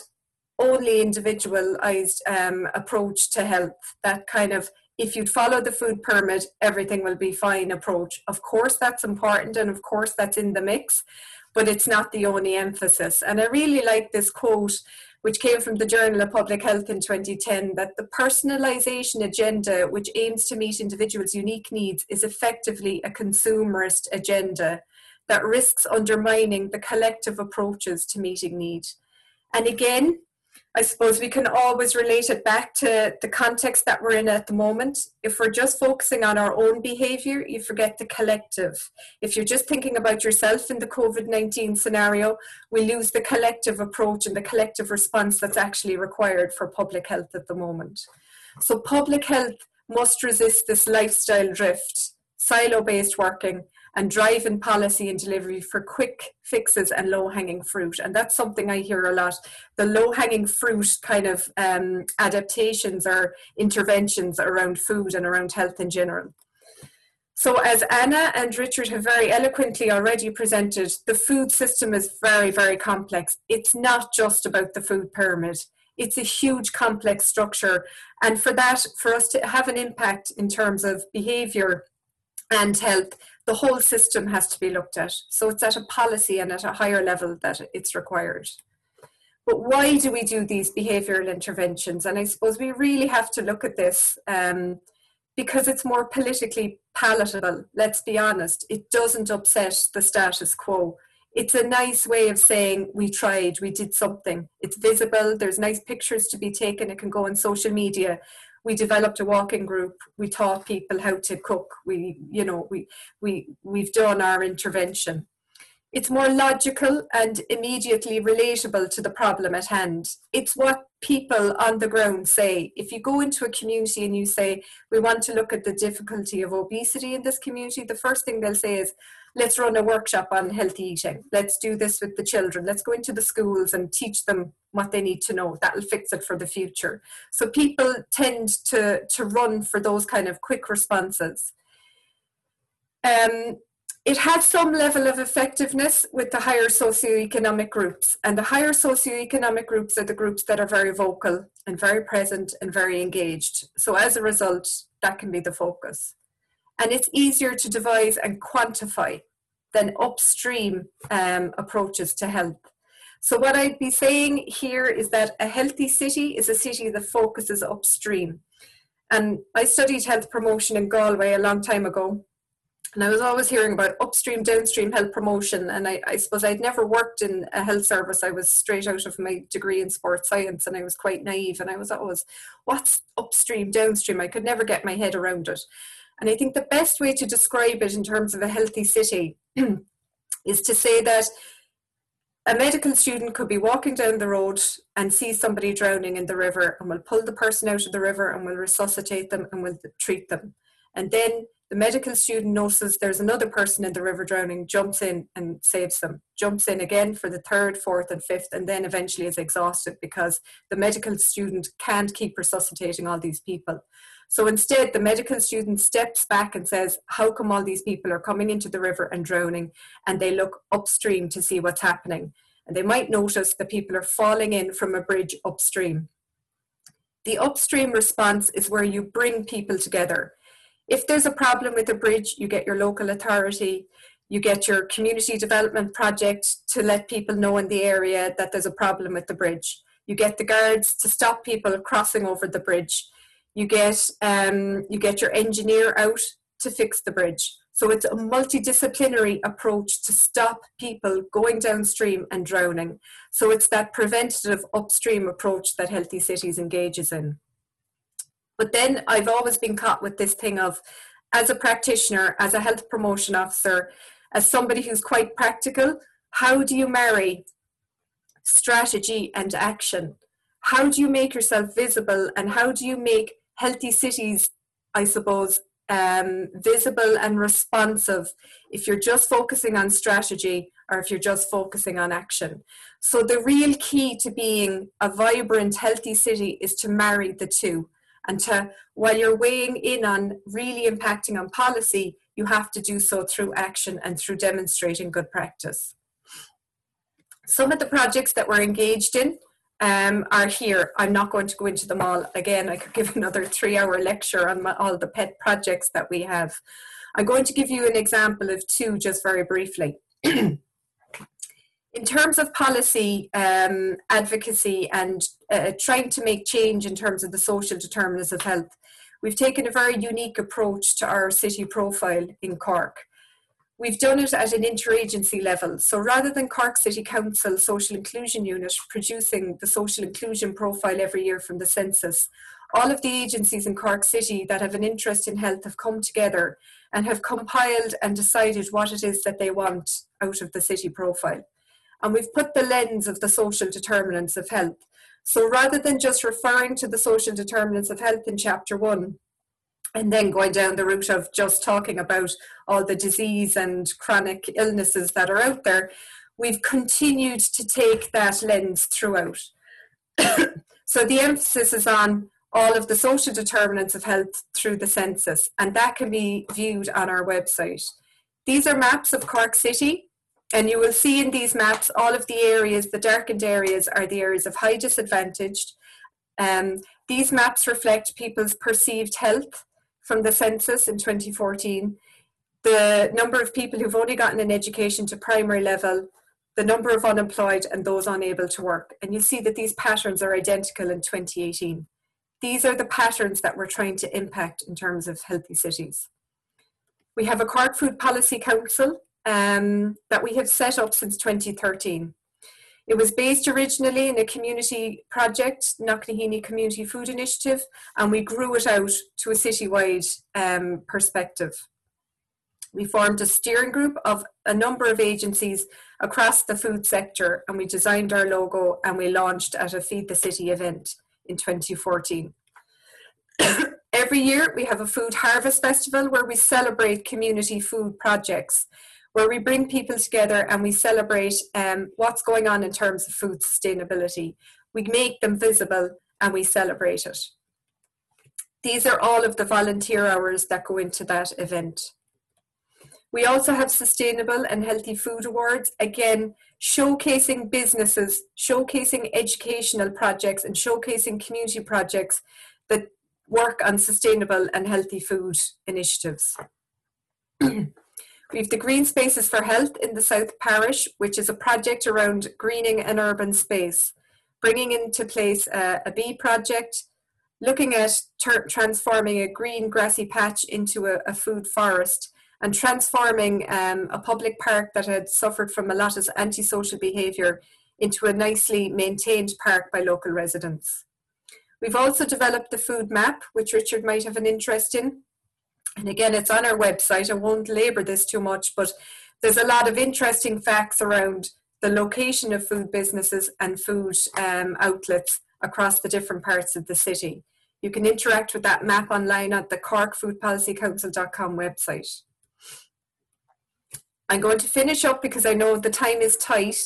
only individualized um, approach to health, that kind of, if you'd follow the food pyramid, everything will be fine approach. Of course, that's important, and of course, that's in the mix, but it's not the only emphasis. And I really like this quote, which came from the Journal of Public Health in twenty ten, that the personalisation agenda, which aims to meet individuals' unique needs, is effectively a consumerist agenda that risks undermining the collective approaches to meeting need. And again, I suppose we can always relate it back to the context that we're in at the moment. If we're just focusing on our own behaviour, you forget the collective. If you're just thinking about yourself in the COVID nineteen scenario, we lose the collective approach and the collective response that's actually required for public health at the moment. So public health must resist this lifestyle drift, silo-based working, and driving policy and delivery for quick fixes and low-hanging fruit. And that's something I hear a lot. The low-hanging fruit kind of um, adaptations or interventions around food and around health in general. So as Anna and Richard have very eloquently already presented, the food system is very, very complex. It's not just about the food pyramid. It's a huge complex structure. And for that, for us to have an impact in terms of behaviour and health, the whole system has to be looked at. So it's at a policy and at a higher level that it's required. But why do we do these behavioural interventions? And I suppose we really have to look at this um, because it's more politically palatable, let's be honest. It doesn't upset the status quo. It's a nice way of saying we tried, we did something. It's visible, there's nice pictures to be taken, it can go on social media. We developed a walking group, we taught people how to cook, we, you know, we, we, we've done our intervention. It's more logical and immediately relatable to the problem at hand. It's what people on the ground say. If you go into a community and you say, we want to look at the difficulty of obesity in this community, the first thing they'll say is, let's run a workshop on healthy eating. Let's do this with the children. Let's go into the schools and teach them what they need to know. That'll fix it for the future. So people tend to, to run for those kind of quick responses. Um, It has some level of effectiveness with the higher socioeconomic groups, and the higher socioeconomic groups are the groups that are very vocal and very present and very engaged. So as a result, that can be the focus. And it's easier to devise and quantify than upstream um, approaches to health. So what I'd be saying here is that a healthy city is a city that focuses upstream. And I studied health promotion in Galway a long time ago. And I was always hearing about upstream, downstream health promotion. And I, I suppose I'd never worked in a health service. I was straight out of my degree in sports science and I was quite naive. And I was always, what's upstream, downstream? I could never get my head around it. And I think the best way to describe it in terms of a healthy city is to say that a medical student could be walking down the road and see somebody drowning in the river, and we'll pull the person out of the river and we'll resuscitate them and we'll treat them. And then the medical student notices there's another person in the river drowning, jumps in and saves them, jumps in again for the third, fourth and fifth, and then eventually is exhausted because the medical student can't keep resuscitating all these people. So instead, the medical student steps back and says, how come all these people are coming into the river and drowning? And they look upstream to see what's happening. And they might notice that people are falling in from a bridge upstream. The upstream response is where you bring people together. If there's a problem with a bridge, you get your local authority, you get your community development project to let people know in the area that there's a problem with the bridge. You get the guards to stop people crossing over the bridge. You get, um, you get your engineer out to fix the bridge. So it's a multidisciplinary approach to stop people going downstream and drowning. So it's that preventative upstream approach that Healthy Cities engages in. But then I've always been caught with this thing of, as a practitioner, as a health promotion officer, as somebody who's quite practical, how do you marry strategy and action? How do you make yourself visible, and how do you make healthy cities, I suppose, um, visible and responsive if you're just focusing on strategy or if you're just focusing on action? So the real key to being a vibrant, healthy city is to marry the two. And to, while you're weighing in on really impacting on policy, you have to do so through action and through demonstrating good practice. Some of the projects that we're engaged in um, are here. I'm not going to go into them all. Again, I could give another three hour lecture on my, all the pet projects that we have. I'm going to give you an example of two just very briefly. In terms of policy um, advocacy and uh, trying to make change in terms of the social determinants of health, we've taken a very unique approach to our city profile in Cork. We've done it at an interagency level. So rather than Cork City Council Social Inclusion Unit producing the social inclusion profile every year from the census, all of the agencies in Cork City that have an interest in health have come together and have compiled and decided what it is that they want out of the city profile. And we've put the lens of the social determinants of health. So rather than just referring to the social determinants of health in chapter one, and then going down the route of just talking about all the disease and chronic illnesses that are out there, we've continued to take that lens throughout. So the emphasis is on all of the social determinants of health through the census, and that can be viewed on our website. These are maps of Cork City. And you will see in these maps, all of the areas, the darkened areas are the areas of high disadvantaged. Um, these maps reflect people's perceived health from the census in twenty fourteen, the number of people who've only gotten an education to primary level, the number of unemployed and those unable to work. And you see that these patterns are identical in twenty eighteen. These are the patterns that we're trying to impact in terms of healthy cities. We have a Cork Food Policy Council um, that we have set up since twenty thirteen. It was based originally in a community project, Knocknaheeny Community Food Initiative, and we grew it out to a citywide um, perspective. We formed a steering group of a number of agencies across the food sector, and we designed our logo and we launched at a Feed the City event in twenty fourteen. Every year we have a food harvest festival where we celebrate community food projects, where we bring people together and we celebrate um, what's going on in terms of food sustainability. We make them visible and we celebrate it. These are all of the volunteer hours that go into that event. We also have Sustainable and Healthy Food Awards, again, showcasing businesses, showcasing educational projects and showcasing community projects that work on sustainable and healthy food initiatives. We have the Green Spaces for Health in the South Parish, which is a project around greening an urban space, bringing into place a, a bee project, looking at transforming a green grassy patch into a, a food forest, and transforming um, a public park that had suffered from a lot of antisocial behaviour into a nicely maintained park by local residents. We've also developed the food map, which Richard might have an interest in. And again, it's on our website. I won't labour this too much, but there's a lot of interesting facts around the location of food businesses and food um, outlets across the different parts of the city. You can interact with that map online at the cork food policy council dot com website. I'm going to finish up because I know the time is tight.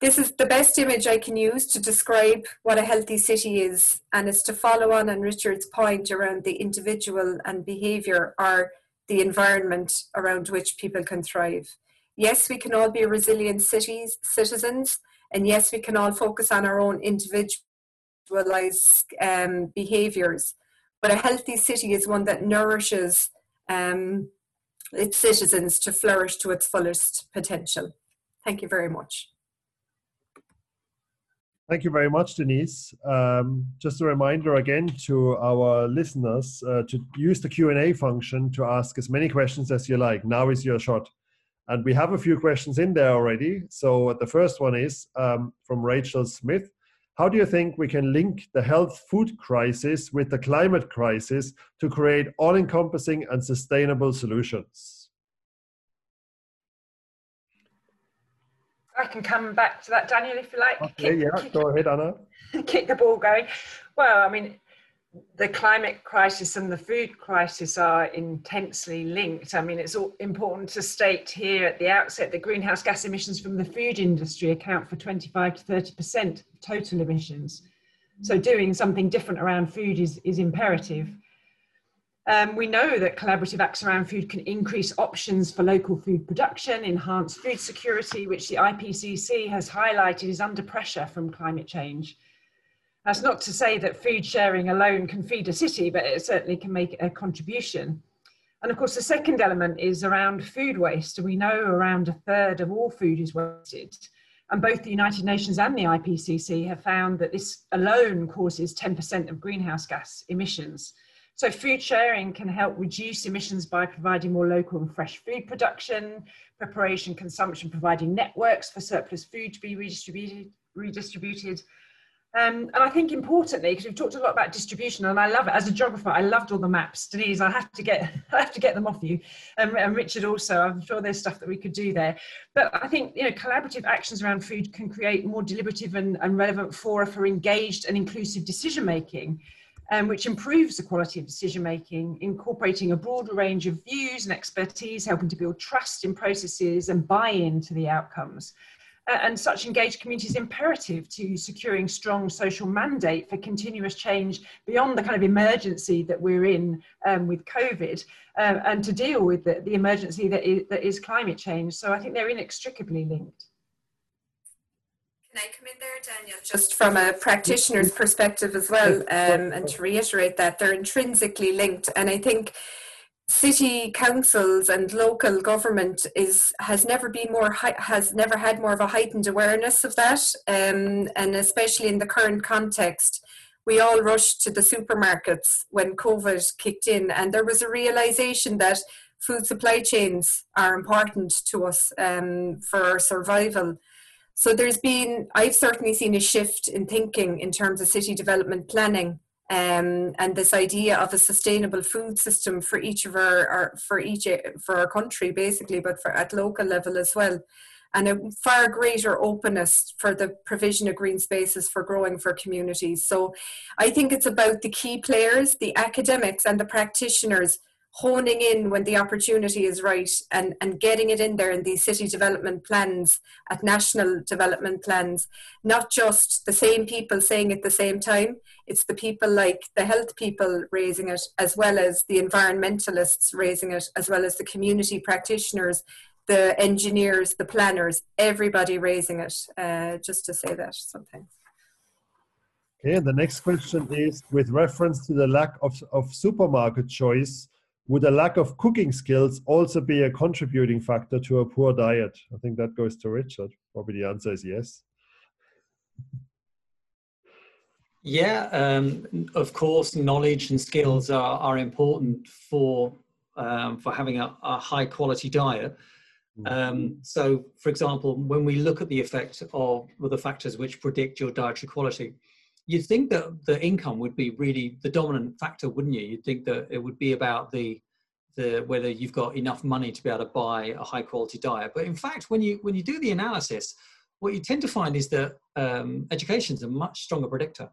This is the best image I can use to describe what a healthy city is, and it's to follow on on Richard's point around the individual and behaviour or the environment around which people can thrive. Yes, we can all be resilient cities, citizens, and yes, we can all focus on our own individualised um, behaviours, but a healthy city is one that nourishes um, its citizens to flourish to its fullest potential. Thank you very much. Thank you very much, Denise. Um, just a reminder again to our listeners uh, to use the Q and A function to ask as many questions as you like. Now is your shot. And we have a few questions in there already. So the first one is um, from Rachel Smith. How do you think we can link the health food crisis with the climate crisis to create all-encompassing and sustainable solutions? I can come back to that, Daniel, if you like. Okay, keep, yeah, keep, go ahead, Anna. Keep the ball going. Well, I mean, the climate crisis and the food crisis are intensely linked. I mean, it's all important to state here at the outset that greenhouse gas emissions from the food industry account for twenty-five to thirty percent of total emissions. So doing something different around food is, is imperative. Um, we know that collaborative acts around food can increase options for local food production, enhance food security, which the I P C C has highlighted is under pressure from climate change. That's not to say that food sharing alone can feed a city, but it certainly can make a contribution. And of course, the second element is around food waste. We know around a third of all food is wasted. And both the United Nations and the I P C C have found that this alone causes ten percent of greenhouse gas emissions. So food sharing can help reduce emissions by providing more local and fresh food production, preparation, consumption, providing networks for surplus food to be redistributed, redistributed. Um, and I think importantly, because we've talked a lot about distribution, and I love it as a geographer, I loved all the maps. Denise, I have to get, I have to get them off you, um, and Richard also. I'm sure there's stuff that we could do there. But I think you know, collaborative actions around food can create more deliberative and, and relevant fora for engaged and inclusive decision making, um, which improves the quality of decision making, incorporating a broader range of views and expertise, helping to build trust in processes and buy-in to the outcomes. And such engaged community is imperative to securing strong social mandate for continuous change beyond the kind of emergency that we're in um, with COVID um, and to deal with the, the emergency that is, that is climate change. So I think they're inextricably linked. Can I come in there, Daniel, just from a practitioner's perspective as well, um, and to reiterate that they're intrinsically linked. And I think city councils and local government is has never been more has never had more of a heightened awareness of that, um, and especially in the current context we all rushed to the supermarkets when COVID kicked in, and there was a realization that food supply chains are important to us um, for our survival. So there's been, I've certainly seen a shift in thinking in terms of city development planning, um, and this idea of a sustainable food system for each of our, our for each for our country basically, but for at local level as well, and a far greater openness for the provision of green spaces for growing for communities. So I think it's about the key players, the academics and the practitioners, honing in when the opportunity is right and, and getting it in there in these city development plans, at national development plans, not just the same people saying it at the same time. It's the people like the health people raising it, as well as the environmentalists raising it, as well as the community practitioners, the engineers, the planners, everybody raising it, uh, just to say that something. Okay, the next question is, with reference to the lack of, of supermarket choice, would a lack of cooking skills also be a contributing factor to a poor diet? I think that goes to Richard. Probably the answer is yes. Yeah, um, of course, knowledge and skills are, are important for, um, for having a, a high quality diet. Um, so, for example, when we look at the effect of well, the factors which predict your dietary quality, you'd think that the income would be really the dominant factor, wouldn't you? You'd think that it would be about the, the whether you've got enough money to be able to buy a high quality diet. But in fact, when you, when you do the analysis, what you tend to find is that um, education is a much stronger predictor.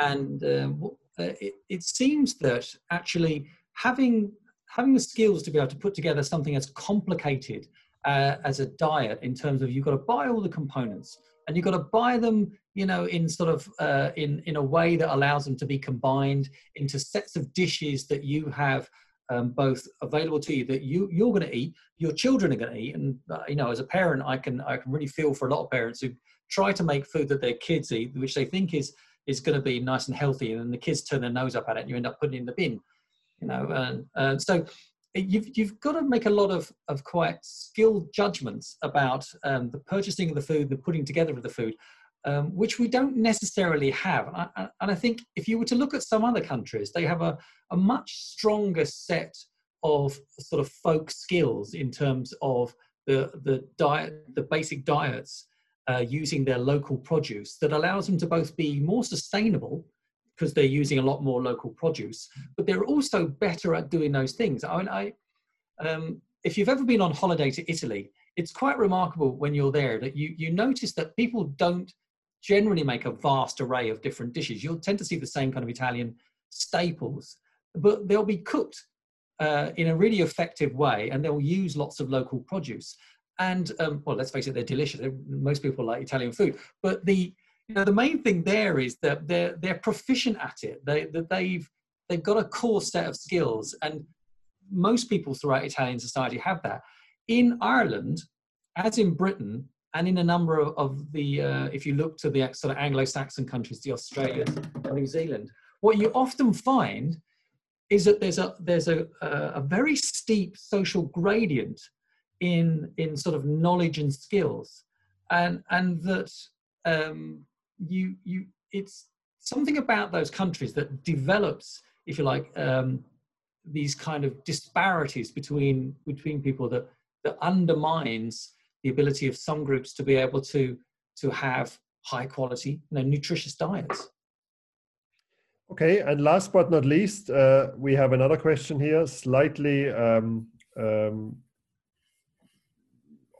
And um, it, it seems that actually having, having the skills to be able to put together something as complicated uh, as a diet, in terms of you've got to buy all the components, and you've got to buy them, you know, in sort of, uh, in, in a way that allows them to be combined into sets of dishes that you have um, both available to you, that you, you're going to eat, your children are going to eat. And, uh, you know, as a parent, I can, I can really feel for a lot of parents who try to make food that their kids eat, which they think is, is going to be nice and healthy, and then the kids turn their nose up at it and you end up putting it in the bin, you know. And uh, so you've, you've got to make a lot of, of quite skilled judgments about um, the purchasing of the food, the putting together of the food, um, which we don't necessarily have. And I, and I think if you were to look at some other countries, they have a, a much stronger set of sort of folk skills in terms of the, the, diet, the basic diets uh, using their local produce, that allows them to both be more sustainable, because they're using a lot more local produce, but they're also better at doing those things. I mean, I, um, if you've ever been on holiday to Italy, it's quite remarkable when you're there that you, you notice that people don't generally make a vast array of different dishes. You'll tend to see the same kind of Italian staples, but they'll be cooked uh, in a really effective way, and they'll use lots of local produce. And, um, well, let's face it, they're delicious. Most people like Italian food, but the You know, the main thing there is that they're, they're proficient at it. They, that they've, they've got a core set of skills, and most people throughout Italian society have that. In Ireland, as in Britain, and in a number of, of the, uh, if you look to the sort of Anglo-Saxon countries, the Australians, New Zealand, what you often find is that there's a, there's a, a very steep social gradient in, in sort of knowledge and skills, and, and that um, You, you, it's something about those countries that develops, if you like, um, these kind of disparities between between people that that undermines the ability of some groups to be able to to have high quality, you know, nutritious diets. Okay, and last but not least, uh, we have another question here, slightly um, um,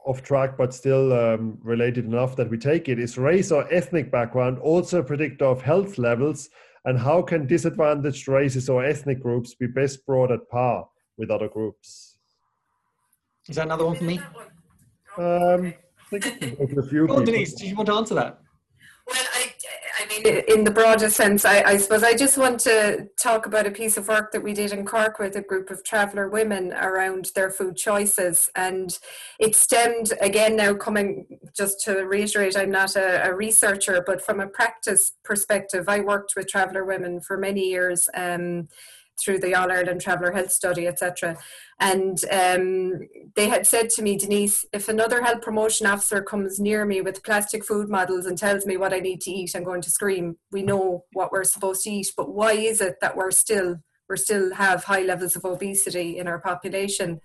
off track, but still um, related enough that we take it. Is race or ethnic background also a predictor of health levels, and how can disadvantaged races or ethnic groups be best brought at par with other groups? Is that another one for me? Um, I think a few. Oh, Denise, do you want to answer that? Well, I, I mean, in the broader sense, I, I suppose I just want to talk about a piece of work that we did in Cork with a group of traveller women around their food choices. And it stemmed, again, now coming, just to reiterate, I'm not a, a researcher, but from a practice perspective, I worked with traveller women for many years, um, through the All-Ireland Traveller Health Study, et cetera. And um, they had said to me, Denise, if another health promotion officer comes near me with plastic food models and tells me what I need to eat, I'm going to scream. We know what we're supposed to eat, but why is it that we're still, we're still have high levels of obesity in our population?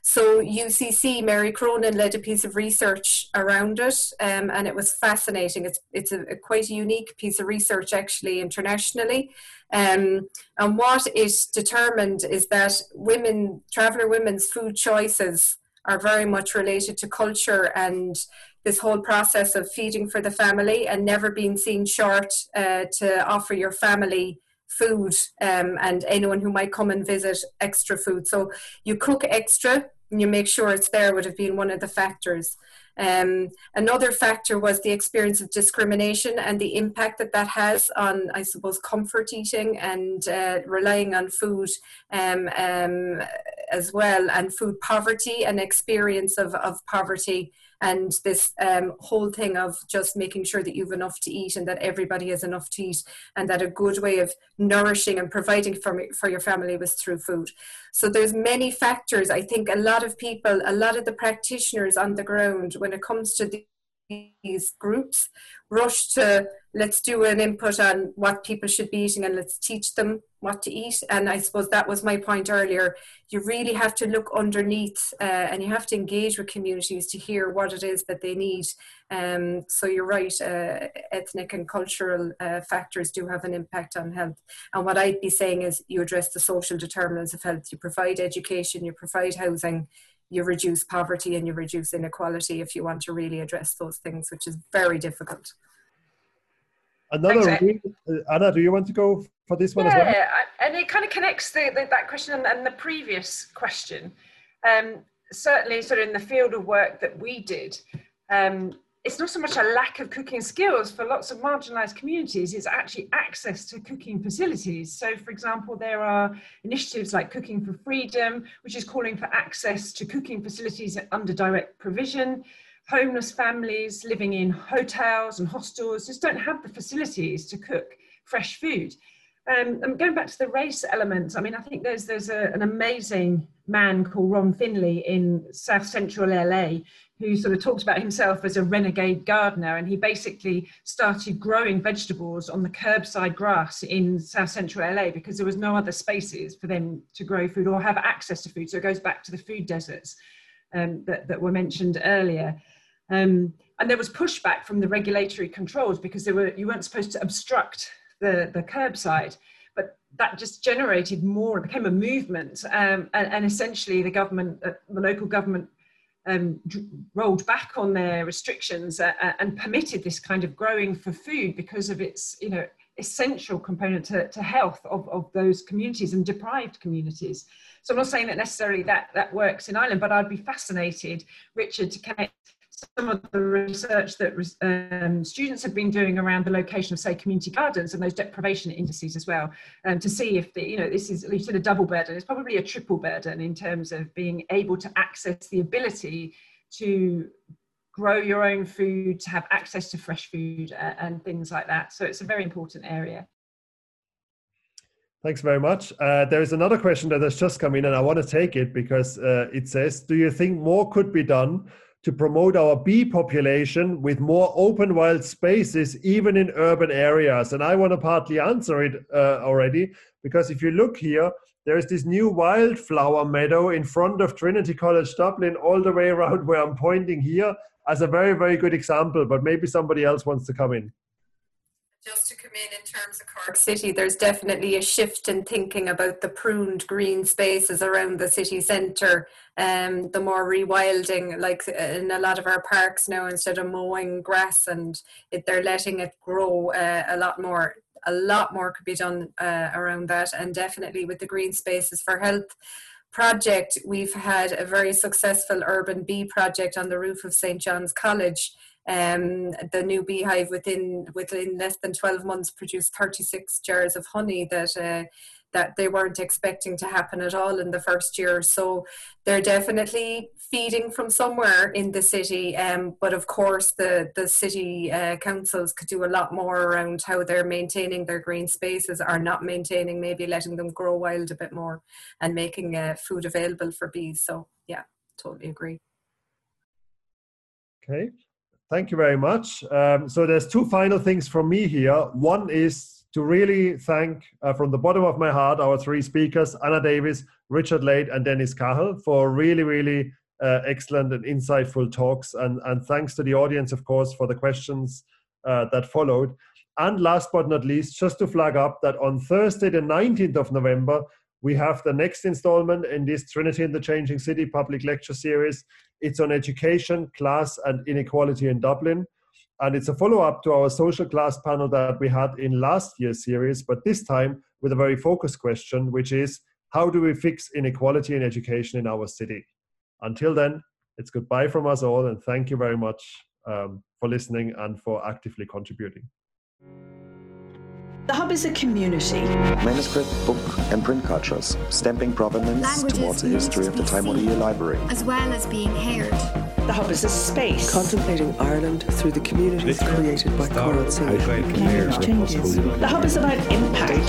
So U C C, Mary Cronin led a piece of research around it, um, and it was fascinating. It's, it's a, a quite a unique piece of research actually internationally. Um, and what it determined is that women, traveller women's food choices are very much related to culture and this whole process of feeding for the family and never being seen short uh, to offer your family food um, and anyone who might come and visit extra food. So you cook extra and you make sure it's there would have been one of the factors. Um, another factor was the experience of discrimination and the impact that that has on, I suppose, comfort eating and uh, relying on food um, um, as well, and food poverty and experience of, of poverty, and this um, whole thing of just making sure that you've enough to eat and that everybody has enough to eat, and that a good way of nourishing and providing for, for your family was through food. So there's many factors. I think a lot of people, a lot of the practitioners on the ground when it comes to these groups rush to let's do an input on what people should be eating and let's teach them what to eat. And I suppose that was my point earlier. You really have to look underneath uh, and you have to engage with communities to hear what it is that they need. Um, so you're right, uh, ethnic and cultural uh, factors do have an impact on health. And what I'd be saying is you address the social determinants of health. You provide education, you provide housing, you reduce poverty and you reduce inequality if you want to really address those things, which is very difficult. Another exactly. real, Anna, do you want to go for this one yeah, as well? Yeah, and it kind of connects the, the, that question and, and the previous question. Um, certainly sort of in the field of work that we did, um, it's not so much a lack of cooking skills for lots of marginalised communities, it's actually access to cooking facilities. So for example, there are initiatives like Cooking for Freedom, which is calling for access to cooking facilities under direct provision. Homeless families living in hotels and hostels just don't have the facilities to cook fresh food. Um, and going back to the race element, I mean, I think there's, there's a, an amazing man called Ron Finley in South Central L A who sort of talked about himself as a renegade gardener, and he basically started growing vegetables on the curbside grass in South Central L A because there was no other spaces for them to grow food or have access to food. So it goes back to the food deserts um, that, that were mentioned earlier. Um, and there was pushback from the regulatory controls because they were, you weren't supposed to obstruct the, the curbside, but that just generated more, it became a movement, um, and, and essentially the government, uh, the local government um, rolled back on their restrictions uh, and permitted this kind of growing for food because of its, you know, essential component to, to health of, of those communities and deprived communities. So I'm not saying that necessarily that, that works in Ireland, but I'd be fascinated, Richard, to connect some of the research that um, students have been doing around the location of, say, community gardens and those deprivation indices as well, um, to see if, the, you know, this is, you said a double burden, it's probably a triple burden in terms of being able to access the ability to grow your own food, to have access to fresh food uh, and things like that. So it's a very important area. Thanks very much. Uh, there is another question that has just come in and I want to take it because uh, it says, do you think more could be done to promote our bee population with more open wild spaces, even in urban areas? And I want to partly answer it uh, already, because if you look here, there is this new wildflower meadow in front of Trinity College Dublin, all the way around where I'm pointing here, as a very, very good example, but maybe somebody else wants to come in. Just to come in, in terms of Cork City, there's definitely a shift in thinking about the pruned green spaces around the city centre, um, the more rewilding, like in a lot of our parks now, instead of mowing grass and it, they're letting it grow uh, a lot more. A lot more could be done uh, around that, and definitely with the Green Spaces for Health project, we've had a very successful urban bee project on the roof of Saint John's College. Um, the new beehive within within less than twelve months produced thirty-six jars of honey that uh, that they weren't expecting to happen at all in the first year. So they're definitely feeding from somewhere in the city, um, but of course the, the city uh, councils could do a lot more around how they're maintaining their green spaces, or not maintaining, maybe letting them grow wild a bit more, and making uh, food available for bees. So yeah, totally agree. Okay, thank you very much. Um, so there's two final things from me here. One is to really thank, uh, from the bottom of my heart, our three speakers, Anna Davis, Richard Layte, and Dennis Carroll, for really, really uh, excellent and insightful talks. And, and thanks to the audience, of course, for the questions uh, that followed. And last but not least, just to flag up that on Thursday, the nineteenth of November, we have the next installment in this Trinity and the Changing City public lecture series. It's on education, class, and inequality in Dublin. And it's a follow-up to our social class panel that we had in last year's series, but this time with a very focused question, which is, how do we fix inequality in education in our city? Until then, it's goodbye from us all, and thank you very much um, for listening and for actively contributing. The Hub is a community. Manuscript, book and print cultures, stamping provenance languages towards the history of the Taimonia library. As well as being heard. The Hub is a space. Contemplating Ireland through the communities Literally. Created by Coral Sea. The Hub is about impact.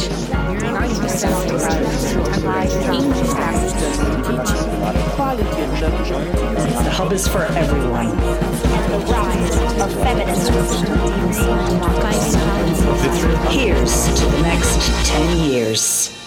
The Hub is for everyone. And the rise of feminism. Here's to the next ten years.